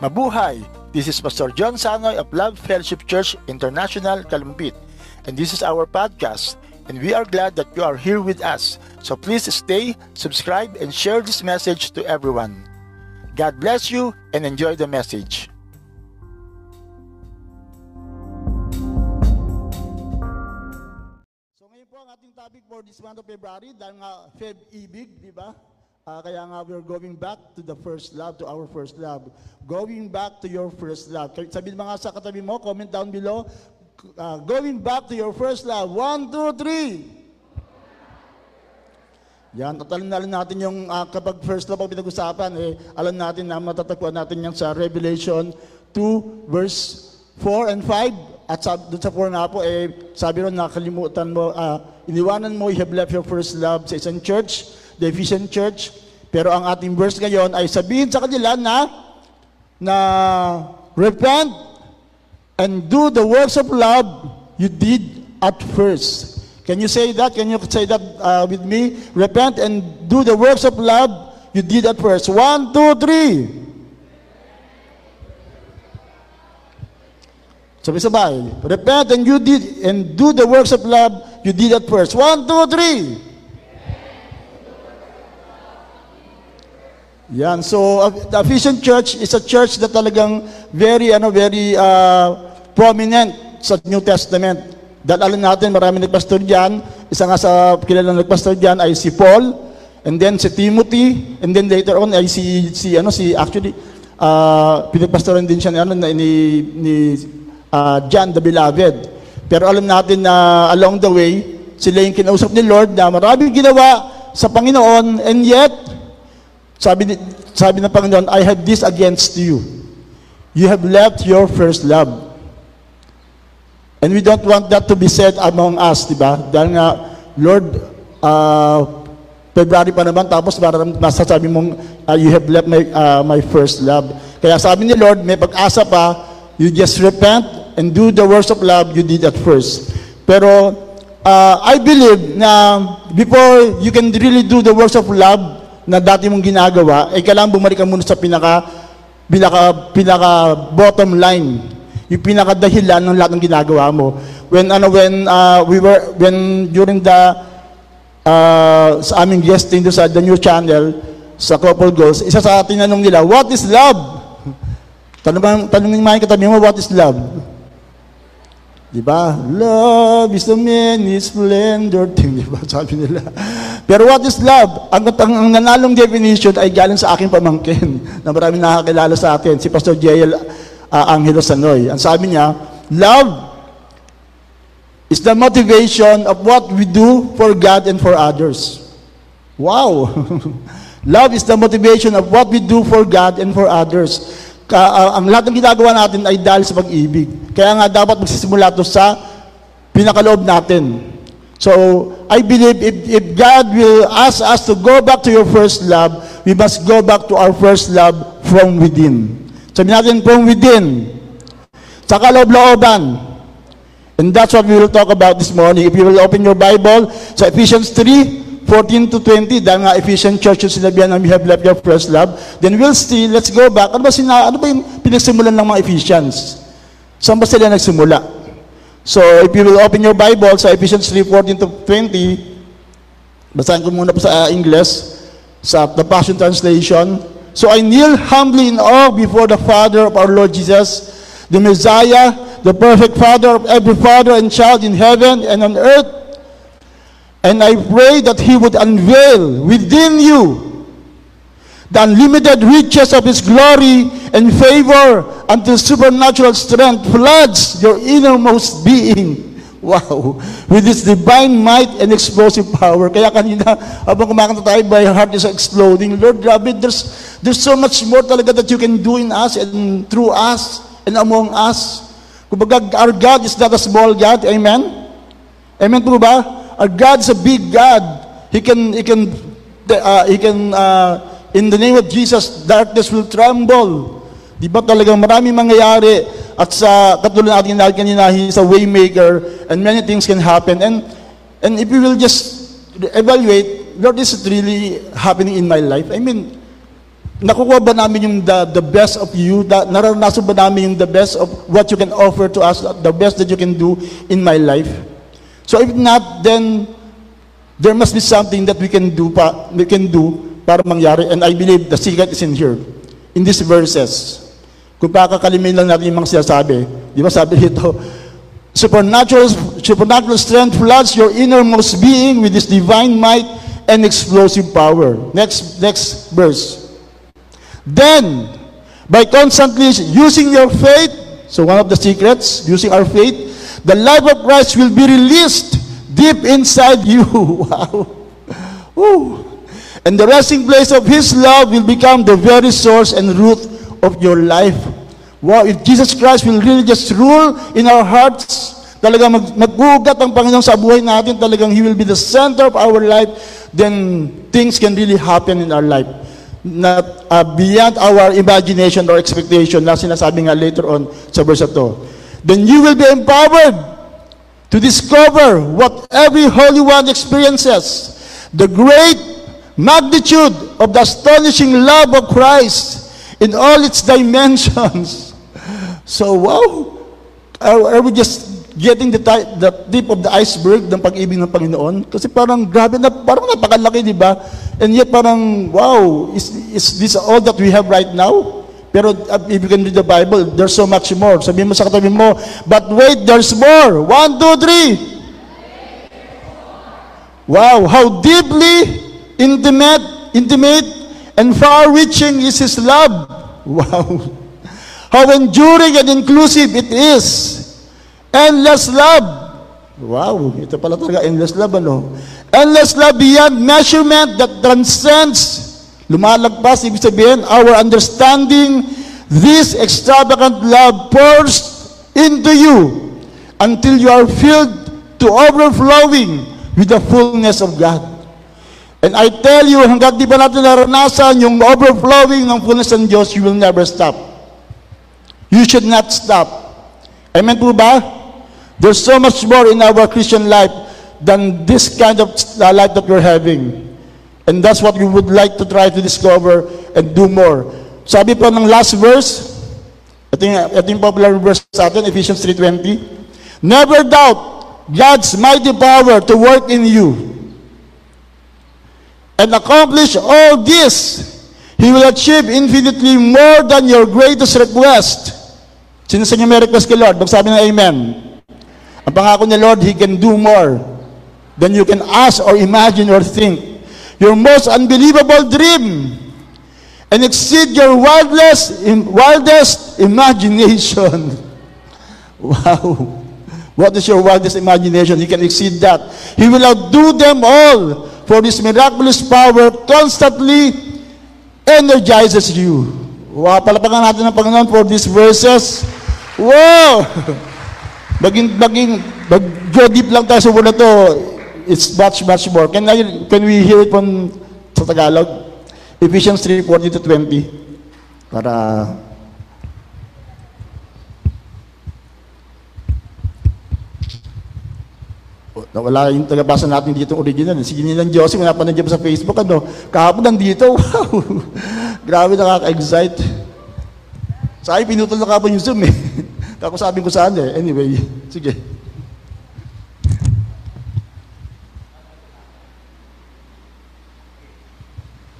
Mabuhay! This is Pastor John Sanoy of Love Fellowship Church International Kalumpit, and this is our podcast, and we are glad that you are here with us. So please stay, subscribe, and share this message to everyone. God bless you and enjoy the message. So ngayon po ang ating topic for this month of February, dahil nga Feb Ibig, di ba? Kaya nga we're going back to the first love, to our first love. Going back to your first love. Sabihin mga sa katabi mo, comment down below, going back to your first love. 1, 2, 3. Yan, tatalin natin yung kapag first love ang pinag-usapan, alam natin na matatagpuan natin yan sa Revelation 2 verse 4 and 5. At doon sa 4 na po, sabi ron, nakalimutan mo, iniwanan mo, you have left your first love sa isang church, the Ephesian Church. Pero ang ating verse ngayon ay sabihin sa kanila na repent and do the works of love you did at first. Can you say that? Can you say that with me? Repent and do the works of love you did at first. 1, 2, 3. Sabay-sabay. Repent and do the works of love you did at first. 1, 2, 3. Yan. So, the Ephesian Church is a church that talagang very prominent sa New Testament. Dahil alam natin, marami nagpastor dyan. Isa nga sa kilalang nagpastor dyan ay si Paul, and then si Timothy, and then later on ay pinagpastoran din siya ni John the Beloved. Pero alam natin na along the way, sila yung kinausap ni Lord na maraming ginawa sa Panginoon, and yet, sabi ng Panginoon, I have this against you. You have left your first love. And we don't want that to be said among us, di ba? Dahil nga, Lord, February pa naman, tapos masasabi mong, you have left my first love. Kaya sabi ni Lord, may pag-asa pa, you just repent and do the works of love you did at first. Pero, I believe na before you can really do the works of love na dati mong ginagawa, kailangan bumalik ka muna sa pinaka bottom line, yung pinaka dahilan ng lahat ng ginagawa mo. During sa aming guesting doon sa The New Channel, sa Couple Goals, isa sa tinanong nila, what is love? Tanungin mga katabi mo, what is love? Diba? Love is the many splendor thing, diba? Sabi nila. Pero what is love? Ang nanalong definition ay galing sa aking pamangkin na maraming nakakilala sa atin, si Pastor J.L. Angelo Sanoy. Ang sabi niya, love is the motivation of what we do for God and for others. Wow! Love is the motivation of what we do for God and for others. Ang lahat ng ginagawa natin ay dahil sa pag-ibig. Kaya nga dapat magsisimula ito sa pinakaloob natin. So, I believe if God will ask us to go back to your first love, we must go back to our first love from within. Sabi natin, from within. Sa kaloob-looban. And that's what we will talk about this morning. If you will open your Bible, sa Ephesians 3, 14 to 20, dahil nga Ephesian Church yung sinabihan na we have left your first love, then let's go back. Ano ba yung pinagsimulan ng mga Ephesians? Saan ba sila nagsimula? So, if you will open your Bible sa Ephesians 3:14 to 20, basahin ko muna po sa English, sa the Passion Translation. So, I kneel humbly in awe before the Father of our Lord Jesus, the Messiah, the perfect Father of every father and child in heaven and on earth. And I pray that He would unveil within you the unlimited riches of His glory and favor until supernatural strength floods your innermost being. Wow! With His divine might and explosive power. Kaya kanina, habang kumakanta tayo, my heart is exploding. Lord, grabe, there's so much more talaga that you can do in us and through us and among us. Kumbaga, our God is not a small God. Amen? Amen po ba? Our God is a big God. In the name of Jesus, darkness will tremble. Di ba talagang maraming mangyayari at sa katulad natin kanina, He is a waymaker and many things can happen. And if we will just evaluate, Lord, is it really happening in my life? I mean, Nakukuha ba namin yung the best of you? Naranasan ba namin yung the best of what you can offer to us, the best that you can do in my life? So if not, then there must be something that we can do para mangyari. And I believe the secret is in here, in these verses. Kung pakakalimin lang natin yung mga sinasabi, di ba sabi dito, supernatural strength floods your innermost being with this divine might and explosive power. Next verse. Then, by constantly using your faith, so one of the secrets, using our faith, the life of Christ will be released deep inside you. Wow. Ooh. And the resting place of His love will become the very source and root of your life. Wow, if Jesus Christ will really just rule in our hearts, talagang mag-ugat ang Panginoon sa buhay natin, talagang He will be the center of our life, then things can really happen in our life. Not beyond our imagination or expectation na sinasabi nga later on sa verse to. Then you will be empowered to discover what every Holy One experiences, the great magnitude of the astonishing love of Christ in all its dimensions. So wow, are we just getting the tip of the iceberg ng pag-ibig ng Panginoon? Kasi parang grabe na, parang napakalaki, di ba? And yet parang wow, is this all that we have right now? Pero if you can read the Bible, there's so much more. Sabihin mo sa katabi mo, but wait, there's more. 1, 2, 3. Wow, how deeply intimate and far-reaching is His love. Wow. How enduring and inclusive it is. Endless love. Wow. Ito pala talaga, endless love, ano? Endless love beyond measurement that transcends, lumalagpas, ibig sabihin, our understanding. This extravagant love pours into you until you are filled to overflowing with the fullness of God. And I tell you, hanggang di ba natin naranasan yung overflowing ng fullness ng Diyos, you will never stop. You should not stop. Amen po ba? There's so much more in our Christian life than this kind of life that we're having. And that's what we would like to try to discover and do more. Sabi po ng last verse, ito yung popular verse sa atin, Ephesians 3:20, never doubt God's mighty power to work in you. And accomplish all this, He will achieve infinitely more than your greatest request. Sino sa inyo may request kay Lord? Magsabi ng Amen. Ang pangako ni Lord, He can do more than you can ask or imagine or think. Your most unbelievable dream and exceed your wildest imagination. Wow. What is your wildest imagination? He can exceed that. He will outdo them all. For this miraculous power constantly energizes you. Wow, palapakan natin ang Panginoon for these verses. Wow! Go deep lang tayo sa word na to. It's much more. Can we hear it from sa Tagalog? Ephesians 3:14-20. Para... Wala yung tagabasa natin dito original. Sige nilang Diyos, wala pa nandiyan sa Facebook. Ano? Kahapon nandito. Wow! Grabe, nakaka-excite. Sa akin, pinutol na kahapon yung Zoom eh. Kakusapin ko saan eh. Anyway, sige.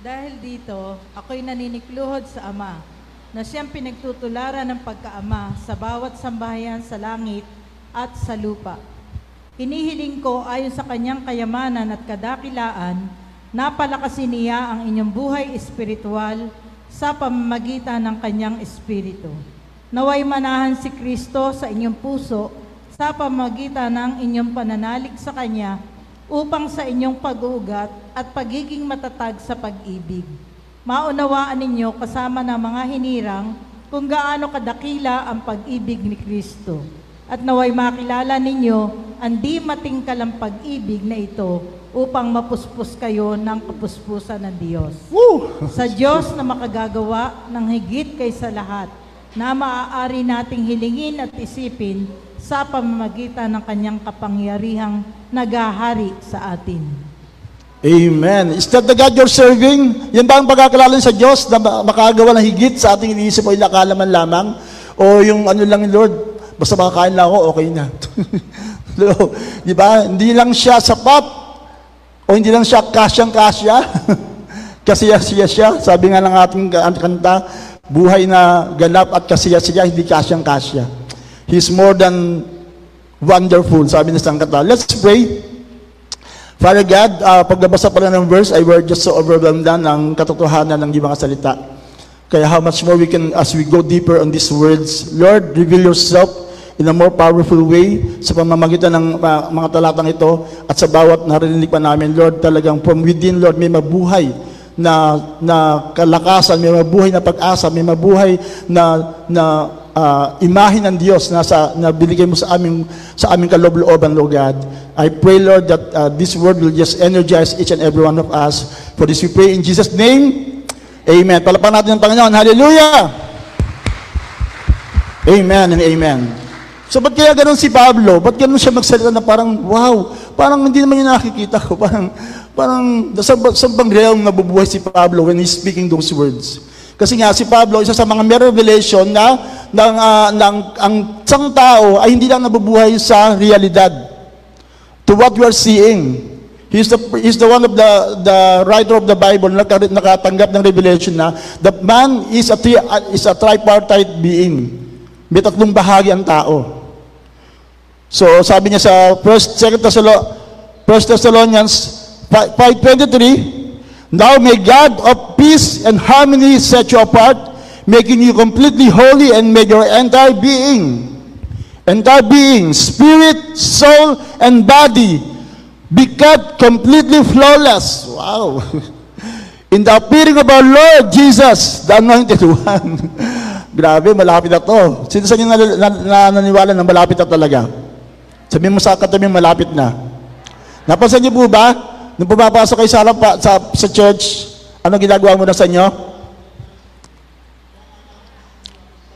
Dahil dito, ako'y naninikluhod sa Ama na siyang pinagtutularan ng pagkaama sa bawat sambahayan sa langit at sa lupa. Hinihiling ko ayon sa kanyang kayamanan at kadakilaan na palakasin niya ang inyong buhay espiritual sa pamamagitan ng kanyang espiritu. Naway manahan si Kristo sa inyong puso sa pamamagitan ng inyong pananalig sa kanya upang sa inyong pag-uugat at pagiging matatag sa pag-ibig. Maunawaan ninyo kasama ng mga hinirang kung gaano kadakila ang pag-ibig ni Kristo. At naway makilala ninyo ang di matingkalang pag-ibig na ito upang mapuspos kayo ng kapuspusan ng Diyos. Woo! Sa Diyos na makagagawa ng higit kaysa lahat na maaari nating hilingin at isipin sa pamamagitan ng kanyang kapangyarihang nagahari sa atin. Amen. Is that the God you're serving? Yan ba ang pagkakilala sa Diyos na makagawa ng higit sa ating iniisip o inakala man lamang? O yung ano lang, Lord, basta makakain lang ako, okay na. So, di ba? Hindi lang siya sapat o hindi lang siya kasyang-kasya. Kasiya-siya siya. Sabi nga ng ating kanta, buhay na ganap at kasiya-siya, hindi kasyang-kasya. He's more than wonderful, sabi ng isang kanta. Let's pray. Father God, pagbabasa pa lang ng verse, I were just so overwhelmed na ng katotohanan ng mga salita. Kaya how much more we can, as we go deeper on these words, Lord, reveal yourself in a more powerful way sa pamamagitan ng mga talatang ito at sa bawat narinig pa namin, Lord, talagang from within, Lord, may mabuhay na kalakasan, may mabuhay na pag-asa, may mabuhay na imahe ng Diyos na binigay mo sa aming kaloob-looban, Lord God. I pray, Lord, that this word will just energize each and every one of us. For this we pray in Jesus' name. Amen. Palakpakan natin ang Panginoon. Hallelujah! Amen and amen. So, ba't kaya ganun si Pablo? Ba't ganun siya magsalita na parang, wow, parang hindi naman yung nakikita ko. Parang, sa bang realm nabubuhay si Pablo when he's speaking those words? Kasi nga, si Pablo, isa sa mga may revelation na ang isang tao ay hindi lang nabubuhay sa realidad. To what we are seeing. He's the one of the writer of the Bible na nakatanggap ng revelation na the man is a tripartite being. May tatlong bahagi ang tao. So, sabi niya sa First Thessalonians 5:23, now may God of peace and harmony set you apart, making you completely holy, and may your entire being, spirit, soul, and body be cut completely flawless. Wow. In the appearing of our Lord Jesus, the Anointed One. Grabe, malapit na to. Sino sa inyo naniniwala na malapit na talaga? Sabihin mo sa katabi, malapit na. Napansin niyo po ba? Nung pumapasok kayo sa church, ano ginagawa mo na sa inyo?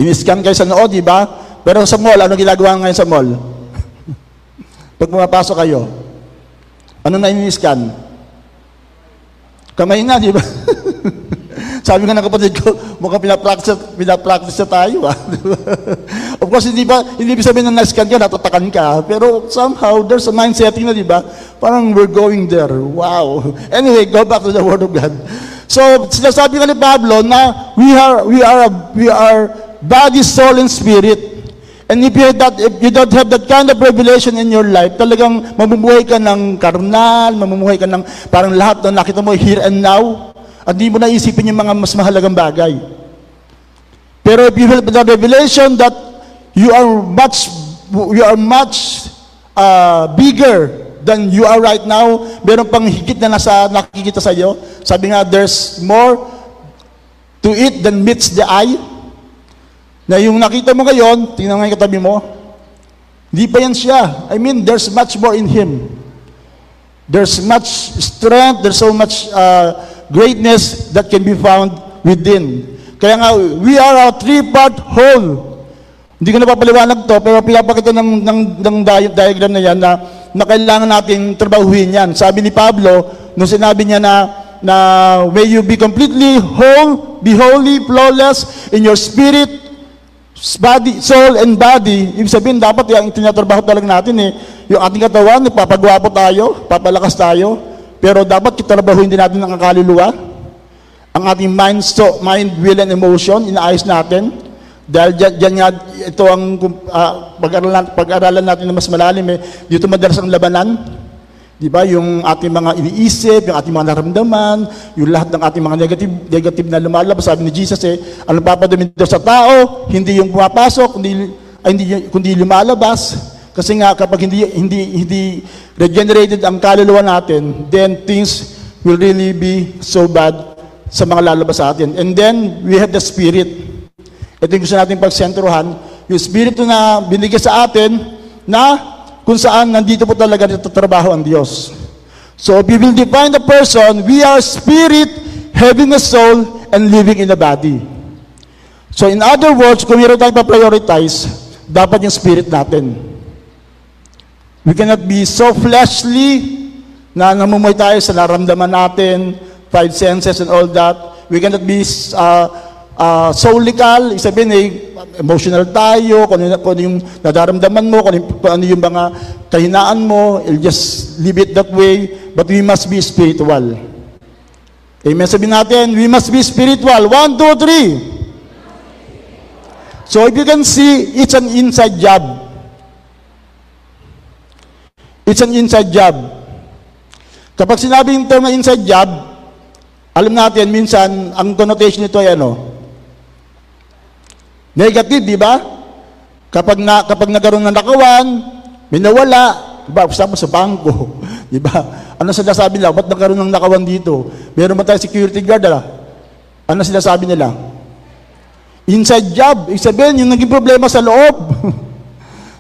In-scan kayo sa noo, di ba? Pero sa mall, ano ginagawa ngayon sa mall? Pag pumapasok kayo, ano na in-scan? Kamay na, di ba? Sabi nga ng kapatid ko, mukhang pinapractice na tayo. Of course, hindi ba sabihin na na-scan ka, natatakan ka. Pero somehow, there's a mind setting na, di ba? Parang we're going there. Wow. Anyway, go back to the Word of God. So, sinasabi ka ni Pablo na we are body, soul, and spirit. And if you don't have that kind of revelation in your life, talagang mamumuhay ka ng karnal, mamumuhay ka ng parang lahat na nakita mo here and now. At di mo naisipin yung mga mas mahalagang bagay. Pero if you have the revelation that you are much bigger than you are right now, meron pang higit na nakikita sa iyo. Sabi nga, there's more to it than meets the eye. Na yung nakita mo ngayon, tingnan nga yung katabi mo, hindi pa yan siya. I mean, there's much more in Him. There's much strength, there's so much greatness that can be found within. Kaya nga, we are a three-part whole. Hindi ko napapaliwanag to, pero pinapakita ng diagram na yan na kailangan natin trabahuin yan. Sabi ni Pablo, nung sinabi niya na may you be completely whole, be holy, flawless in your spirit, body, soul, and body. Ibig sabihin, dapat yung tinatrabaho talaga natin yung ating katawan, papagwapo tayo, papalakas tayo. Pero dapat kitarabahuin din natin ang kaluluwa, ang ating mind, so mind, will, and emotion, inaayos natin. Dahil dyan nga, ito ang pag-aralan natin na mas malalim. Dito madalas ang labanan. Di ba? Yung ating mga iniisip, yung ating mga naramdaman, yung lahat ng ating mga negative na lumalabas. Sabi ni Jesus, ano papadumi daw sa tao? Hindi yung pumapasok, kundi lumalabas. Kasi nga, kapag hindi regenerated ang kaluluwa natin, then things will really be so bad sa mga lalabas sa atin. And then, we have the spirit. Ito yung gusto natin pagsentrohan. Yung spirit na binigay sa atin na kung saan nandito po talaga natatrabaho ang Diyos. So, if we will define the person, we are spirit, having a soul, and living in a body. So, in other words, kung meron tayong pa-prioritize, dapat yung spirit natin. We cannot be so fleshly na namumuhay tayo sa naramdaman natin, five senses and all that. We cannot be solical, isabihin emotional tayo, kung ano yung nadaramdaman mo, kung ano yung mga kahinaan mo, you'll just leave it that way, but we must be spiritual. Amen, sabihin natin, we must be spiritual. 1, 2, 3. So if you can see, it's an inside job. It's an inside job. Kapag sinabi yung term na inside job, alam natin, minsan, ang connotation nito ay ano? Negative, di ba? Kapag nagkaroon ng nakawan, may nawala, diba? Sama sa bangko, di ba? Ano sila sabi nila? Ba't nagkaroon ng nakawan dito? Meron ba tayo security guard, ala? Ano sila sabi nila? Inside job. Isabihin, yung naging problema sa loob.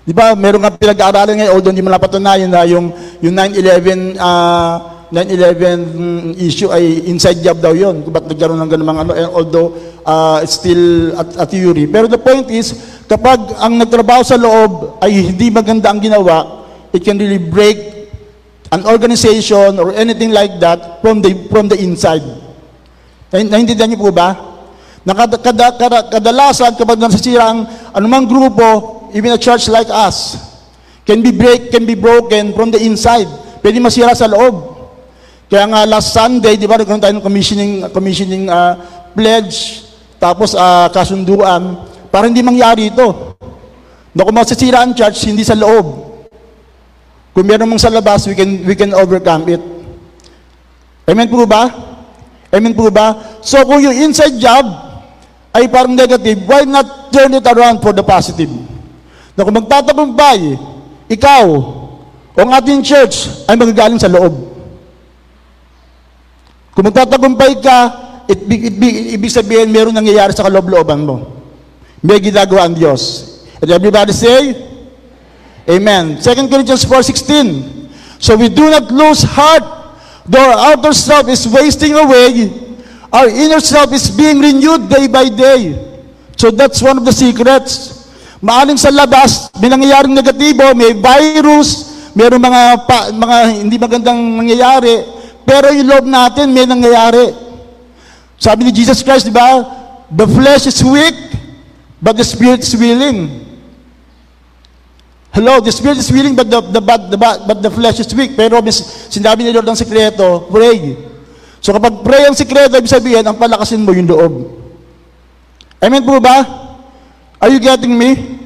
Di ba, meron nga pinag-aaralan ngayon, although hindi mo napatunayan na yung 9/11 issue ay inside job daw yun. Kung ba't nagkaroon ng ganun mga ano, although it's still a theory. Pero the point is, kapag ang nagtrabaho sa loob ay hindi maganda ang ginawa, it can really break an organization or anything like that from the inside. Naintindihan niyo po ba? Na kadalasan kapag nasisira ang anumang grupo, even a church like us, can be broken from the inside. Pwede masira sa loob. Kaya nga last Sunday, di ba, nagkaroon tayo ng commissioning pledge, tapos kasunduan, para hindi mangyari ito. Na kung masisira ang church, hindi sa loob. Kung meron mong sa labas, we can overcome it. Amen po ba? Amen po ba? So kung yung inside job ay parang negative, why not turn it around for the positive? Na kung magtatagumpay, ikaw o ang ating church ay magagaling sa loob. Kung magtatagumpay ka, ibig sabihin meron nangyayari sa kaloob-looban mo. May ginagawa ang Diyos. And everybody say, Amen. 2 Corinthians 4:16. So we do not lose heart, though our outer self is wasting away, our inner self is being renewed day by day. So that's one of the secrets. Maaring sa labas, may nangyayaring negatibo, may virus, mayroong mga hindi magandang nangyayari, pero yung loob natin may nangyayari. Sabi ni Jesus Christ, di ba? The flesh is weak, but the spirit is willing. Hello, the spirit is willing, but the flesh is weak. Pero sinabi ni Lord ang sikreto, pray. So kapag pray ang sikreto, ibig sabihin, ang palakasin mo yung loob. Amen po ba? Are you getting me?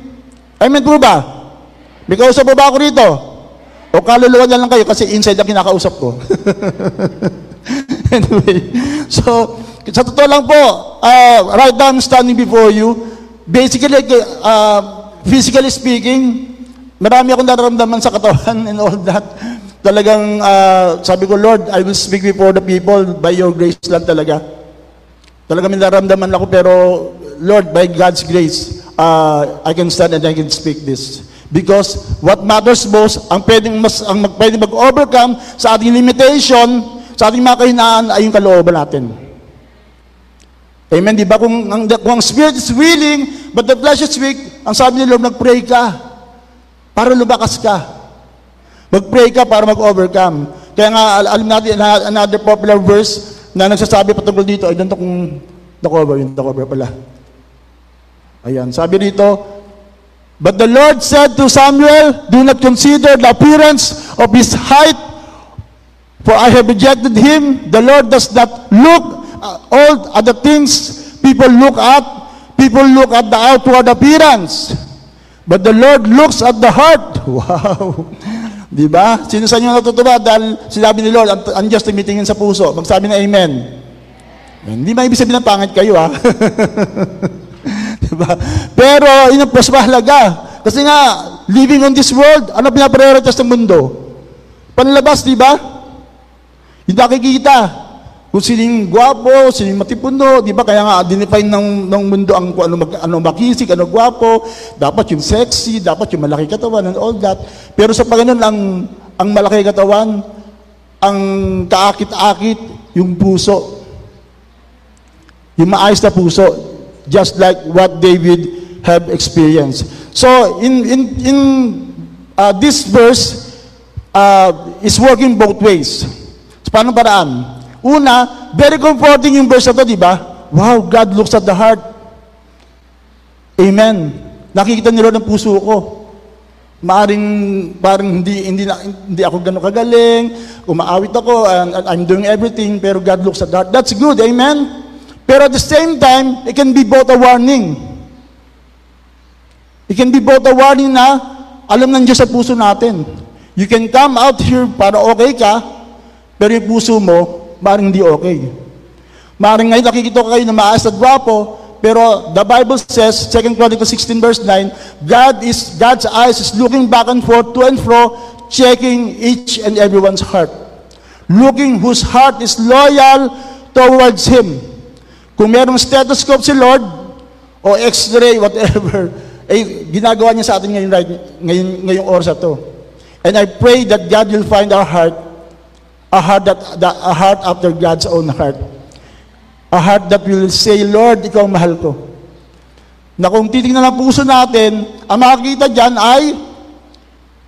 Amen po ba? May kausap po ba ako rito? O kaluluwa na lang kayo kasi inside ang kinakausap ko. Anyway, so, sa totoo lang po, right now I'm standing before you. Basically, physically speaking, marami akong nararamdaman sa katawan and all that. Talagang, sabi ko, Lord, I will speak before the people by your grace lang talaga. Talagang may nararamdaman ako pero, Lord, by God's grace, I can stand and I can speak this. Because what matters most, ang pwedeng mag-overcome sa ating limitation, sa ating mga kahinaan, ay yung kalooban natin. Amen, di ba? Kung ang spirit is willing, but the flesh is weak, ang sabi ni Lord, mag-pray ka para lumakas ka. Mag-pray ka para mag-overcome. Kaya nga, alam natin, another popular verse na nagsasabi patungkol dito, ay ganito kung nakover pala. Ayan, sabi dito, but the Lord said to Samuel, do not consider the appearance of his height, for I have rejected him. The Lord does not look at all other things people look at. People look at the outward appearance, but the Lord looks at the heart. Wow! Diba? Sino sa inyo natutuwa? Dahil sinabi ni Lord, ang Diyos tumitingin sa puso. Magsabi na Amen. Hindi maibig sabihin na pangit kayo, ha? Diba? Pero, yun ang mas mahalaga. Kasi nga, living on this world, ano pinaprioritas ng mundo? Panlabas, di ba? Yung nakikita. Kung sining guwapo, sining matipuno, di ba? Kaya nga, define ng mundo ang ano makisig, ano guwapo, dapat yung sexy, dapat yung malaki katawan, and all that. Pero sa paganoon, ang malaki katawan, ang kaakit-akit, yung puso. Yung maayos na puso, just like what David have experienced. So, in this verse, is working both ways. So, paano paraan? Una, very comforting yung verse na to, di ba? Wow, God looks at the heart. Amen. Nakikita niyo ng puso ko. Maaring parang hindi ako gano'ng kagaling, umaawit ako, and I'm doing everything, pero God looks at that. That's good, amen? Pero at the same time, it can be both a warning. It can be both a warning na alam ng Diyos sa puso natin. You can come out here para okay ka, pero yung puso mo, maaring hindi okay. Maaring ngayon nakikita ko kayo na maayos at gwapo, pero the Bible says, 2 Chronicles 16 verse 9, God's eyes is looking back and forth, to and fro, checking each and everyone's heart. Looking whose heart is loyal towards Him. Kung merong stethoscope si Lord, o x-ray, whatever, eh, ginagawa niya sa atin ngayon, right, ngayong oras na to. And I pray that God will find our heart, a heart after God's own heart. A heart that will say, Lord, Ikaw ang mahal ko. Na kung titignan ang puso natin, ang makikita dyan ay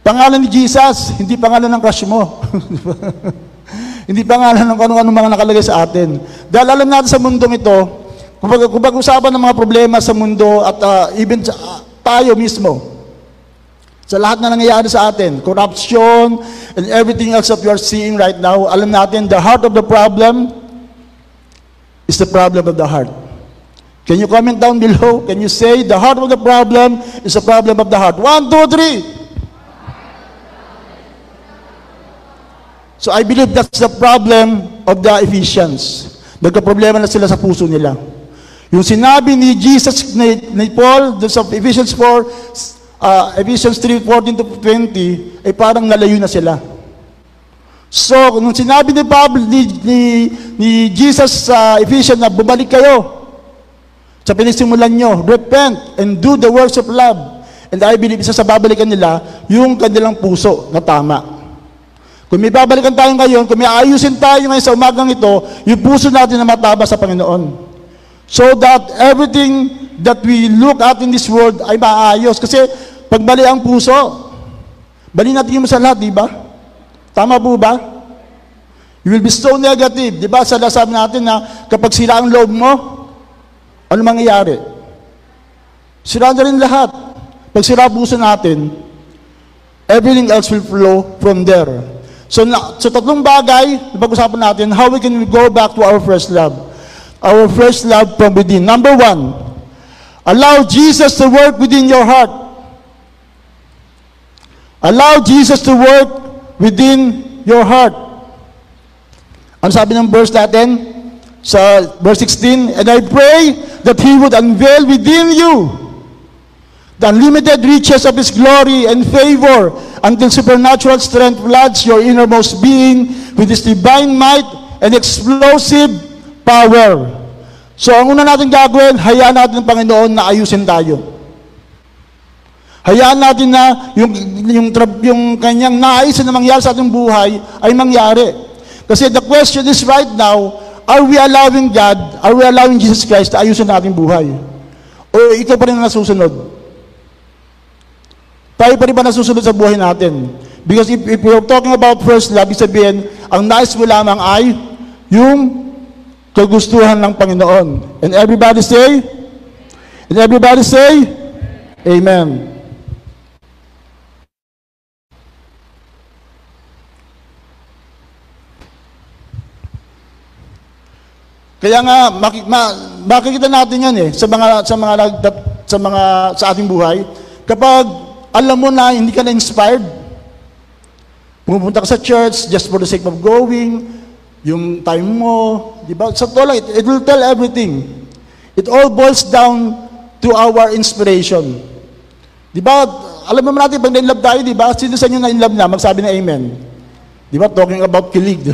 pangalan ni Jesus, hindi pangalan ng crush mo. Hindi pangalan ng kung-anong mga nakalagay sa atin. Dahil alam natin sa mundong ito, kung pag-usapan ng mga problema sa mundo at even tayo mismo, sa lahat na nangyayari sa atin, corruption and everything else that we are seeing right now, alam natin, the heart of the problem is the problem of the heart. Can you comment down below? Can you say, the heart of the problem is the problem of the heart? 1, 2, 3. So I believe that's the problem of the Ephesians. Nagka-problema na sila sa puso nila. Yung sinabi ni Jesus, ni Paul, sa Ephesians 4, Ephesians 3:14-20, ay parang nalayo na sila. So, nung sinabi ni Pablo, ni Jesus sa Ephesians na bumalik kayo sa pinisimulan nyo, repent and do the works of love. And I believe isa sa babalikan nila, yung kanilang puso na tama. Kung may babalikan tayo ngayon, kung may ayusin tayo ngayon sa umagang ito, yung puso natin na mataba sa Panginoon. So that everything that we look at in this world ay maayos. Kasi pag bali ang puso, bali natin yung sa lahat, di ba? Tama po ba? You will be so negative. Diba sa lasabi natin na kapag sira ang loob mo, ano mangyayari? Sira na rin lahat. Pag sira puso natin, everything else will flow from there. So, so tatlong bagay, napag-usapan natin, how we can go back to our first love. Our first love from within. Number one, allow Jesus to work within your heart. Allow Jesus to work within your heart. Ano sabi ng verse natin? Sa verse 16, and I pray that He would unveil within you the unlimited riches of His glory and favor until supernatural strength floods your innermost being with His divine might and explosive power. So, ang una natin gagawin, hayaan natin ng Panginoon na ayusin tayo. Hayaan natin na yung kanyang nais na mangyari sa ating buhay ay mangyari. Kasi the question is right now, are we allowing God, are we allowing Jesus Christ na ayusin natin buhay? O ito pa rin ang nasusunod? Tayo pa rin ba nasusunod sa buhay natin? Because if we're talking about first love, ibig sabihin, ang nais mo lamang ay yung kagustuhan ng Panginoon. And everybody say? And everybody say? Amen. Kaya nga makikita natin 'yan sa ating buhay. Kapag alam mo na hindi ka na inspired, pumupunta ka sa church just for the sake of going, yung time mo, di ba? Sa totoo lang, it will tell everything. It all boils down to our inspiration. Di ba? Alam mo natin pag na-inlove tayo, di ba? Sino sa inyo na-inlove na? Magsabi na amen. Di ba? Talking about kilig.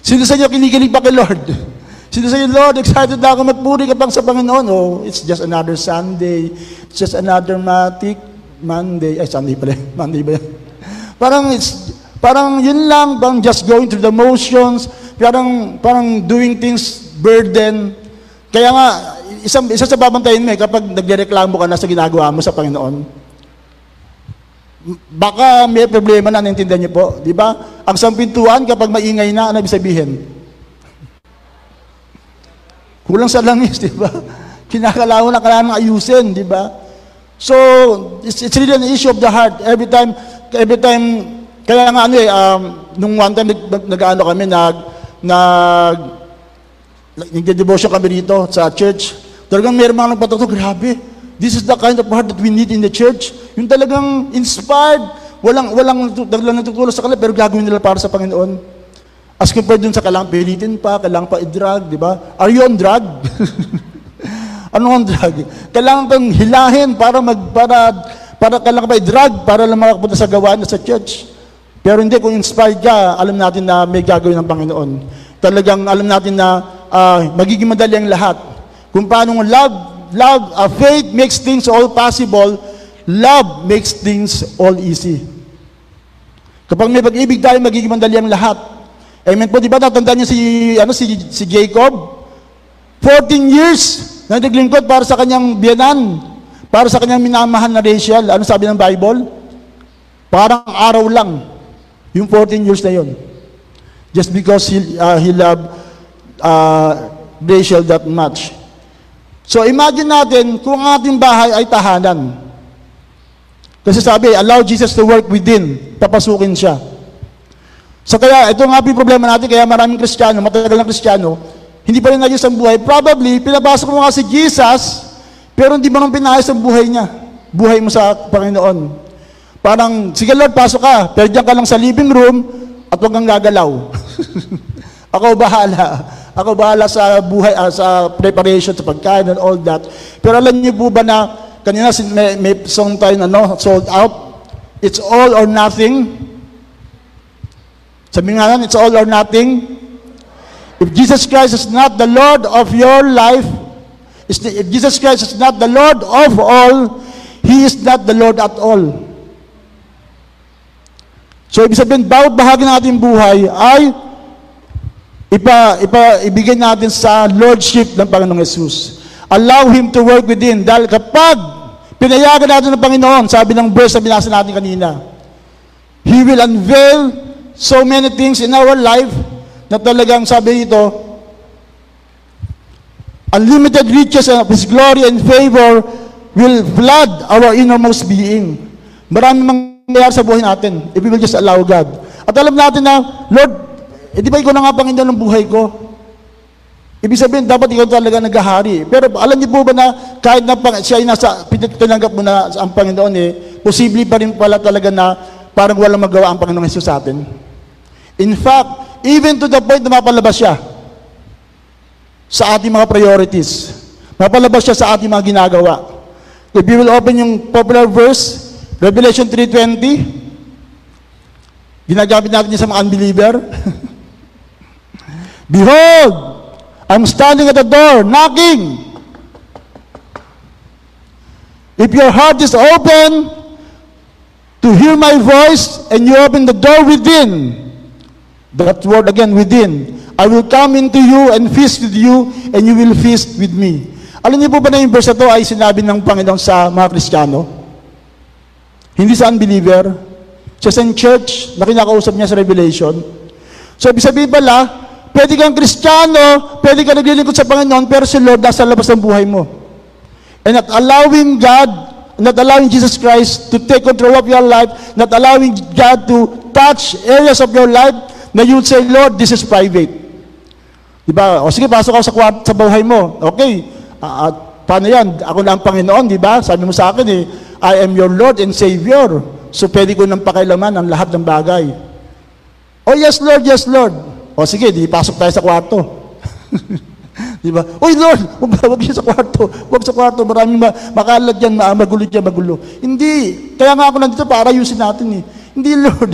Sino sa inyo kinikilig pa kay Lord? Sino sa inyo, Lord, excited na ako magpuri ka pang sa Panginoon? Oh, it's just another Sunday. It's just another matik Monday. Ay, Sunday pala. Monday ba yan? Parang yun lang, parang just going through the motions, parang doing things burden. Kaya nga, isa sa babantayin mo kapag nagreklamo ka na sa ginagawa mo sa Panginoon. Baka may problema na, naintindihan niyo po, di ba? Ang sampintuan kapag maingay na, ano ibig sabihin? Kulang sa langis, di ba? Kinakalaho na kailangan ayusin, di ba? So, it's really an issue of the heart. Every time, kaya nga ano eh, nung one time, nag-ano kami, nag-devotion kami dito sa church. Talagang mayroon mga nagpatutok, grabe. This is the kind of heart that we need in the church. Yung talagang inspired, walang nagtutulong sa kanila, pero gagawin nila para sa Panginoon. As compared dun sa kailangan pilitin pa, kailangan pa i-drug, di ba? Are you on drug? Ano on drug? Kailangan kang hilahin para kailangan pa i-drug, para lang makapunta sa gawaan na sa church. Pero hindi, kung inspired ka, alam natin na may gagawin ng Panginoon. Talagang alam natin na magiging madali ang lahat. Kung paano faith makes things all possible, love makes things all easy. Kapag may pag-ibig tayo, magiging madali ang lahat. Amen po, di ba natandaan niyo si Jacob? 14 years na naglingkod para sa kanyang biyanan, para sa kanyang minamahal na Rachel. Ano sabi ng Bible? Parang araw lang, yung 14 years na yun. Just because he loved Rachel that much. So imagine natin kung ang ating bahay ay tahanan. Kasi sabi, allow Jesus to work within, papasukin siya. So kaya, ito nga yung problema natin, kaya maraming Kristiyano, matagal ng Kristiyano, hindi pa rin naayos ang buhay. Probably, pinabasa mo nga si Jesus, pero hindi mo nang pinayos ang buhay niya. Buhay mo sa Panginoon. Parang, sige Lord, pasok ka, pero diyan ka lang sa living room, at huwag kang gagalaw. Ako bahala sa buhay, sa preparation, sa pagkain, and all that. Pero alam niyo po ba na, kanina may song tayo na, sold out, it's all or nothing. Sabi nga lang, it's all or nothing. If Jesus Christ is not the Lord of your life, if Jesus Christ is not the Lord of all, He is not the Lord at all. So, ibig sabihin, bawat bahagi ng ating buhay ay ibigay natin sa Lordship ng Panginoong Yesus. Allow Him to work within. Dahil kapag pinayagan natin ng Panginoon, sabi ng verse na binasa natin kanina, He will unveil so many things in our life na talagang sabi dito, unlimited riches of His glory and favor will flood our innermost being. Maraming mangyayari sa buhay natin if we will just allow God. At alam natin na, Lord, di ba ikaw na nga Panginoon ng buhay ko? Ibig sabihin, dapat ikaw talaga naghahari. Pero alam niyo po ba na kahit na siya ay nasa, pinatanggap mo na ang Panginoon eh, posible pa rin pala talaga na parang walang magawa ang Panginoong Yesus sa atin. In fact, even to the point na mapalabas siya sa ating mga priorities. Mapalabas siya sa ating mga ginagawa. If you will open yung popular verse, Revelation 3:20, ginagamit natin sa mga unbeliever. Behold, I'm standing at the door, knocking. If your heart is open to hear my voice, and you open the door within. That word again, within. I will come into you and feast with you, and you will feast with me. Alam niyo po ba na yung verse na ito ay sinabi ng Panginoon sa mga Kristiyano? Hindi sa unbeliever. Sa church na kinakausap niya sa Revelation. So, ibig sabihin pala, pwede kang Kristiyano, pwede kang naglilingkod sa Panginoon, pero si Lord nasa labas ng buhay mo. And at allowing God, not allowing Jesus Christ to take control of your life, not allowing God to touch areas of your life na you would say, Lord, this is private. Diba? O sige, pasok ako sa buhay mo. Okay. Paano yan? Ako na ang Panginoon, diba? Sabi mo sa akin eh, I am your Lord and Savior. So, pwede ko nang pakailaman ang lahat ng bagay. Oh, yes, Lord, yes, Lord. O sige, di pasok tayo sa kwarto. Diba? Uy, Lord, huwag siya sa kwarto. Huwag sa kwarto. Maraming makalat yan, magulo dyan, magulo. Hindi. Kaya nga ako nandito para ayusin natin eh. Hindi, Lord.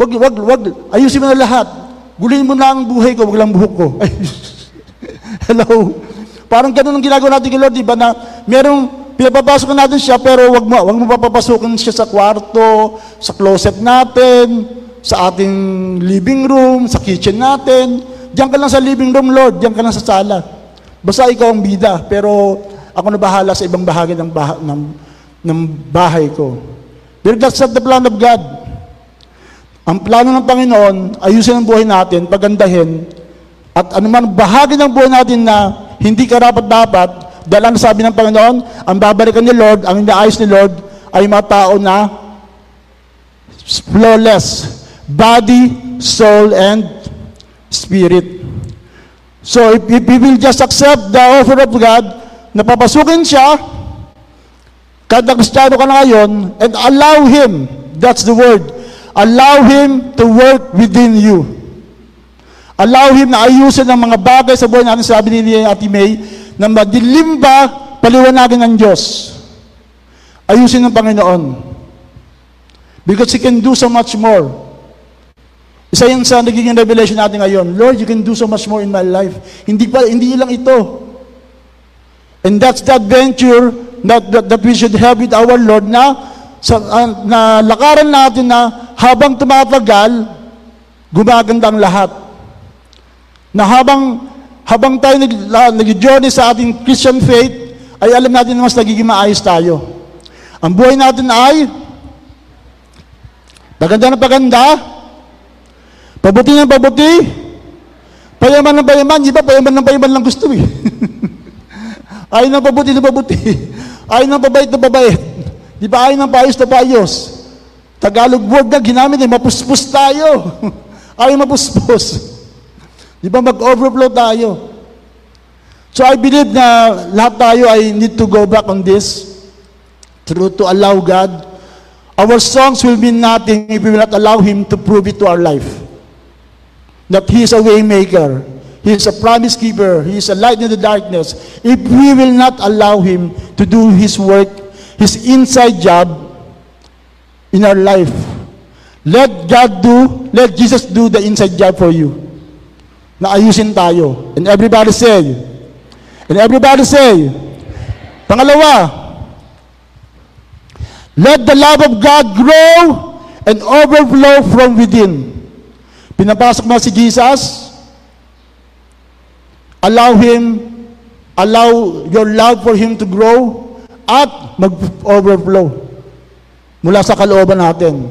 Huwag. Ayusin mo na lahat. Gulin mo na ang buhay ko, huwag lang buhok ko. Hello. Parang ganun ang ginagawa natin kay Lord, diba? Na merong, pinapapasok natin siya, pero huwag mo papapasukin siya sa kwarto, sa closet natin, sa ating living room, sa kitchen natin. Diyan ka lang sa living room, Lord. Diyan ka lang sa sala. Basta ikaw ang bida, pero ako na bahala sa ibang bahagi ng bahay ko. But that's not the plan of God. Ang plano ng Panginoon, ayusin ang buhay natin, pagandahin, at anuman bahagi ng buhay natin na hindi karapat-dapat, dahil ang sabi ng Panginoon, ang babalikan ni Lord, ang inaayos ni Lord, ay mga tao na flawless. Body, soul, and spirit. So, if we will just accept the offer of God, napapasukin siya, kada Kristiyano ka na ngayon, and allow Him, that's the word, allow Him to work within you. Allow Him na ayusin ang mga bagay sa buhay natin, sabi ni Ate May, na madilim ba paliwanagin ng Diyos. Ayusin ng Panginoon. Because He can do so much more. Isa yan sa nagiging revelation natin ngayon. Lord, you can do so much more in my life. Hindi lang ito. And that's that venture that we should have with our Lord na lakaran natin na habang tumatagal, gumaganda ang lahat. Na habang tayo nag-journey sa ating Christian faith, ay alam natin na mas nagiging maayos tayo. Ang buhay natin ay paganda na paganda, pabuti ng pabuti, payaman ng payaman. Iba, payaman lang gusto eh. Ayaw ng pabuti na pabuti. Ayaw ng pabait na pabait. Di ba ayaw ng paayos na paayos? Tagalog word na ginamit eh, mapuspos tayo. Ayaw mapuspos. Di ba mag-overflow tayo? So I believe na lahat tayo ay need to go back on this through to allow God. Our songs will mean nothing if we will not allow Him to prove it to our life. That He is a way maker. He is a promise keeper. He is a light in the darkness. If we will not allow Him to do His work, His inside job in our life. Let Jesus do the inside job for you. Naayusin tayo. And everybody say, pangalawa, let the love of God grow and overflow from within. Pinapasok mo si Jesus. Allow Him, allow your love for Him to grow at mag-overflow mula sa kalooban natin.